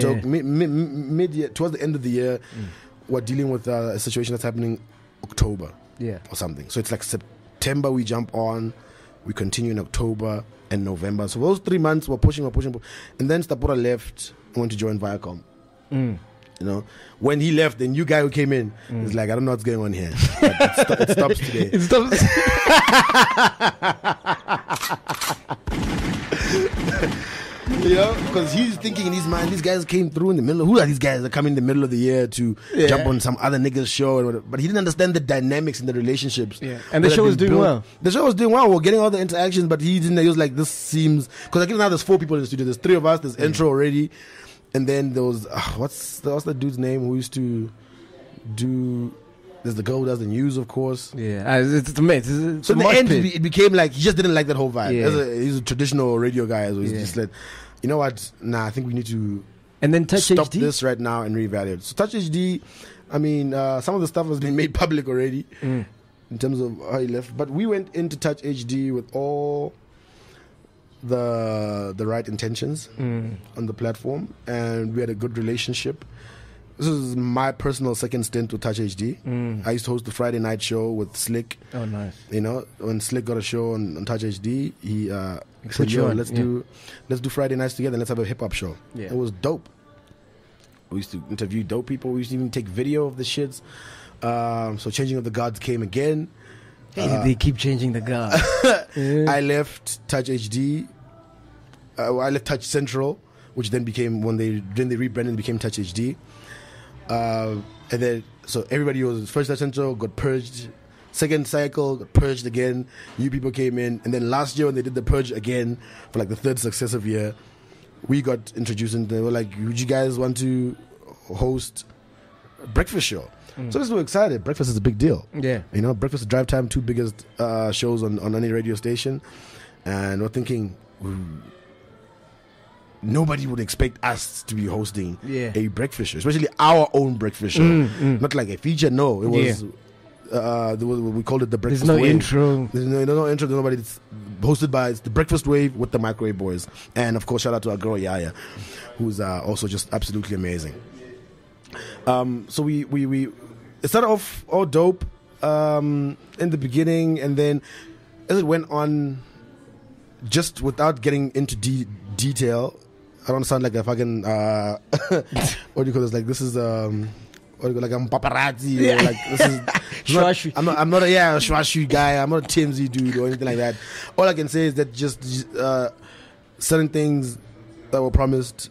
towards the end of the year. We're dealing with a situation that's happening October, or something. So it's like September we jump on, we continue in October and November. So those 3 months we're pushing, and then Stapura left. I went to join Viacom. You know, when he left, the new guy who came in is like, I don't know what's going on here. It stops today. It stops. You know, because he's thinking in his mind, these guys came through in the middle. Who are these guys that come in the middle of the year to jump on some other nigga's show? And whatever. But he didn't understand the dynamics and the relationships. Yeah. And the show was doing well. The show was doing well. We're getting all the interactions, but he didn't. He was like, this seems... Because I think now there's 4 people in the studio. There's 3 of us. There's Intro already. And then there was what's the dude's name who used to do? There's the girl who does the news, of course. Yeah, it's amazing. So in the end, it became like he just didn't like that whole vibe. Yeah. He's a traditional radio guy, so he's just like, you know what? Nah, I think we need to. And then Touch stop HD? This right now and reevaluate. So Touch HD, I mean, some of the stuff has been made public already in terms of how he left. But we went into Touch HD with all the right intentions on the platform, and we had a good relationship. This is my personal second stint with Touch HD. I used to host the Friday night show with Slick. Oh, nice. You know, when Slick got a show on Touch HD, he said, yo, let's do Friday nights together, let's have a hip-hop show. It was dope. We used to interview dope people. We used to even take video of the shits. So Changing of the Guards came again. They keep changing the guard. I left Touch HD. I left Touch Central, which then became when they rebranded and became Touch HD. And then so everybody was first Touch Central got purged, second cycle got purged again. New people came in, and then last year when they did the purge again for like the 3rd successive year, we got introduced and they were like, "Would you guys want to host a breakfast show?" So this was excited. Breakfast is a big deal. Yeah. You know, Breakfast, Drive Time, 2 biggest shows on any radio station. And we're thinking, nobody would expect us to be hosting a breakfast show, especially our own breakfast show. Not like a feature, no. It was, we called it the Breakfast Wave. Intro. There's no intro to nobody. It's hosted by the Breakfast Wave with the Microwave Boys. And, of course, shout out to our girl, Yaya, who's also just absolutely amazing. So we it started off all dope in the beginning, and then as it went on, just without getting into detail, I don't sound like a fucking what do you call this? Like this is what do you call, like I'm paparazzi, or like this is I'm not a shwashu guy. I'm not a TMZ dude or anything like that. All I can say is that just certain things that were promised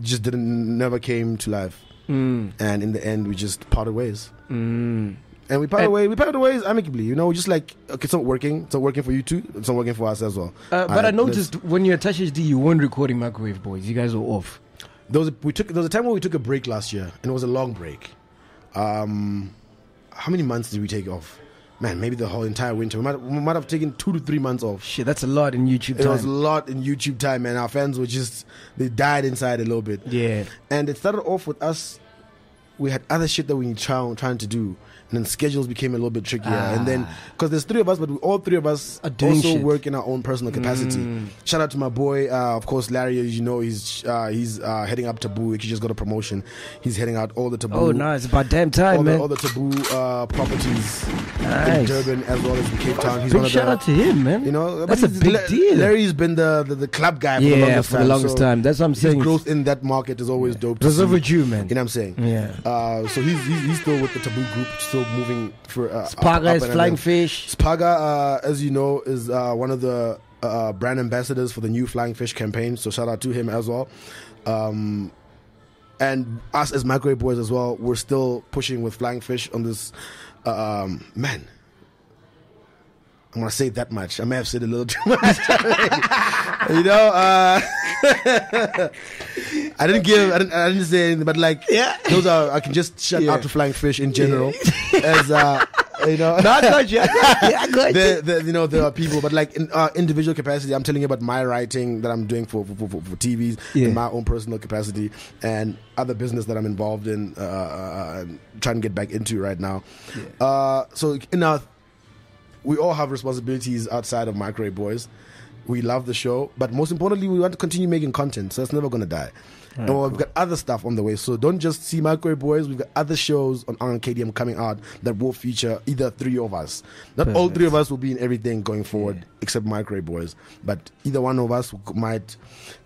just never came to life. And in the end, we just parted ways. And we parted ways amicably, you know, just like, okay, it's not working for you too, it's not working for us as well. But I noticed when you attached HD, you weren't recording Microwave Boys, you guys were off. There was a time when we took a break last year, and it was a long break. How many months did we take off? Man, maybe the whole entire winter. We might have taken 2 to 3 months off. Shit, that's a lot in YouTube time. It was a lot in YouTube time, man. Our fans were just, they died inside a little bit. Yeah. And it started off with us, we had other shit that we were trying to do. And then schedules became a little bit trickier. And then, because there's 3 of us, but all 3 of us also work in our own personal capacity. Shout out to my boy, of course, Larry, as you know, he's heading up Taboo. He just got a promotion. He's heading out all the Taboo. Oh, nice. About damn time, man. All the Taboo properties. Nice. In Durban as well as in Cape Town. He's big shout out to him, man. You know, that's a big deal. Larry's been the club guy for the longest time. That's what I'm saying. His growth in that market is always dope. That's overdue, man. You know what I'm saying? Yeah. So he's still with the Taboo group, still moving for. Spaga is Flying Fish. Spaga, as you know, is one of the brand ambassadors for the new Flying Fish campaign. So shout out to him as well. And us as Microwave Boys as well, we're still pushing with Flying Fish on this. Man, I'm gonna say that much. I may have said a little too much. You know, I didn't say anything, but like, those are, I can just shout out to Flying Fish in general. As You know, not yet. There are people, but like in individual capacity, I'm telling you about my writing that I'm doing for TVs, in my own personal capacity, and other business that I'm involved in, trying to get back into right now. Yeah. So in our, we all have responsibilities outside of Microwave Boys. We love the show, but most importantly, we want to continue making content, so it's never going to die. Right, and we've got other stuff on the way, so don't just see Microwave Boys. We've got other shows on Anacadium coming out that will feature either three of us. Not Perfect. All three of us will be in everything going forward, except Microwave Boys, but either one of us might.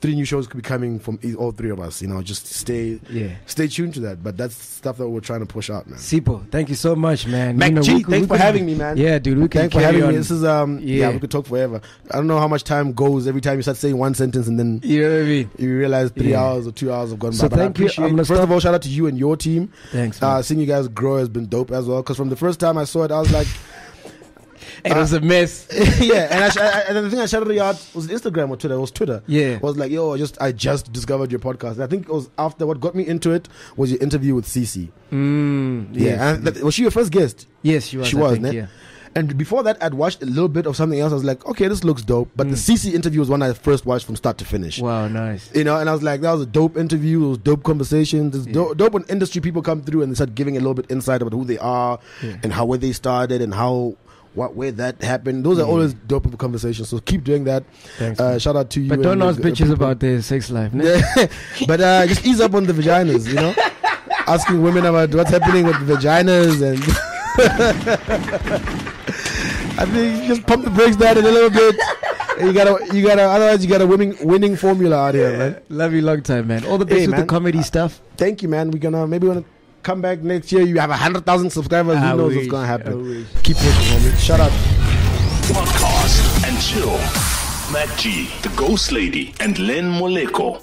Three new shows could be coming from all three of us. You know, just stay tuned to that. But that's stuff that we're trying to push out, man. Sipho, thank you so much, man. Mac, thanks for having me, man. Yeah, dude, thanks for having me. This is we could talk forever. I don't know how much time goes every time you start saying one sentence and then you know what I mean. You realize 3 hours. 2 hours have gone by. So thank you. First of all, shout out to you and your team. Thanks, man. Seeing you guys grow has been dope as well. Because from the first time I saw it, I was like, it was a mess. Yeah, and the thing I shouted out was Instagram or Twitter. It was Twitter. Yeah, I was like, yo, I just discovered your podcast. And I think it was after what got me into it was your interview with Cece. Was she your first guest? Yes, she was. She was. And before that, I'd watched a little bit of something else. I was like, okay, this looks dope. But the CC interview was one I first watched from start to finish. Wow, nice. You know, and I was like, that was a dope interview. It was dope conversations. It's dope when industry people come through and they start giving a little bit insight about who they are and how, where they started and how, what way that happened. Those are always dope conversations. So keep doing that. Thanks, shout out to you. But don't ask bitches about their sex life. No? But just ease up on the vaginas, you know. Asking women about what's happening with vaginas and... I think just pump the brakes down a little bit. You gotta. Otherwise, you got a winning formula out here, man. Love you long time, man. All the best with the comedy stuff. Thank you, man. We're gonna maybe come back next year. You have 100,000 subscribers. Who knows what's gonna happen? Keep pushing, homie. Shout out. Podcast and Chill. Matt G, the Ghost Lady, and Len Moleko.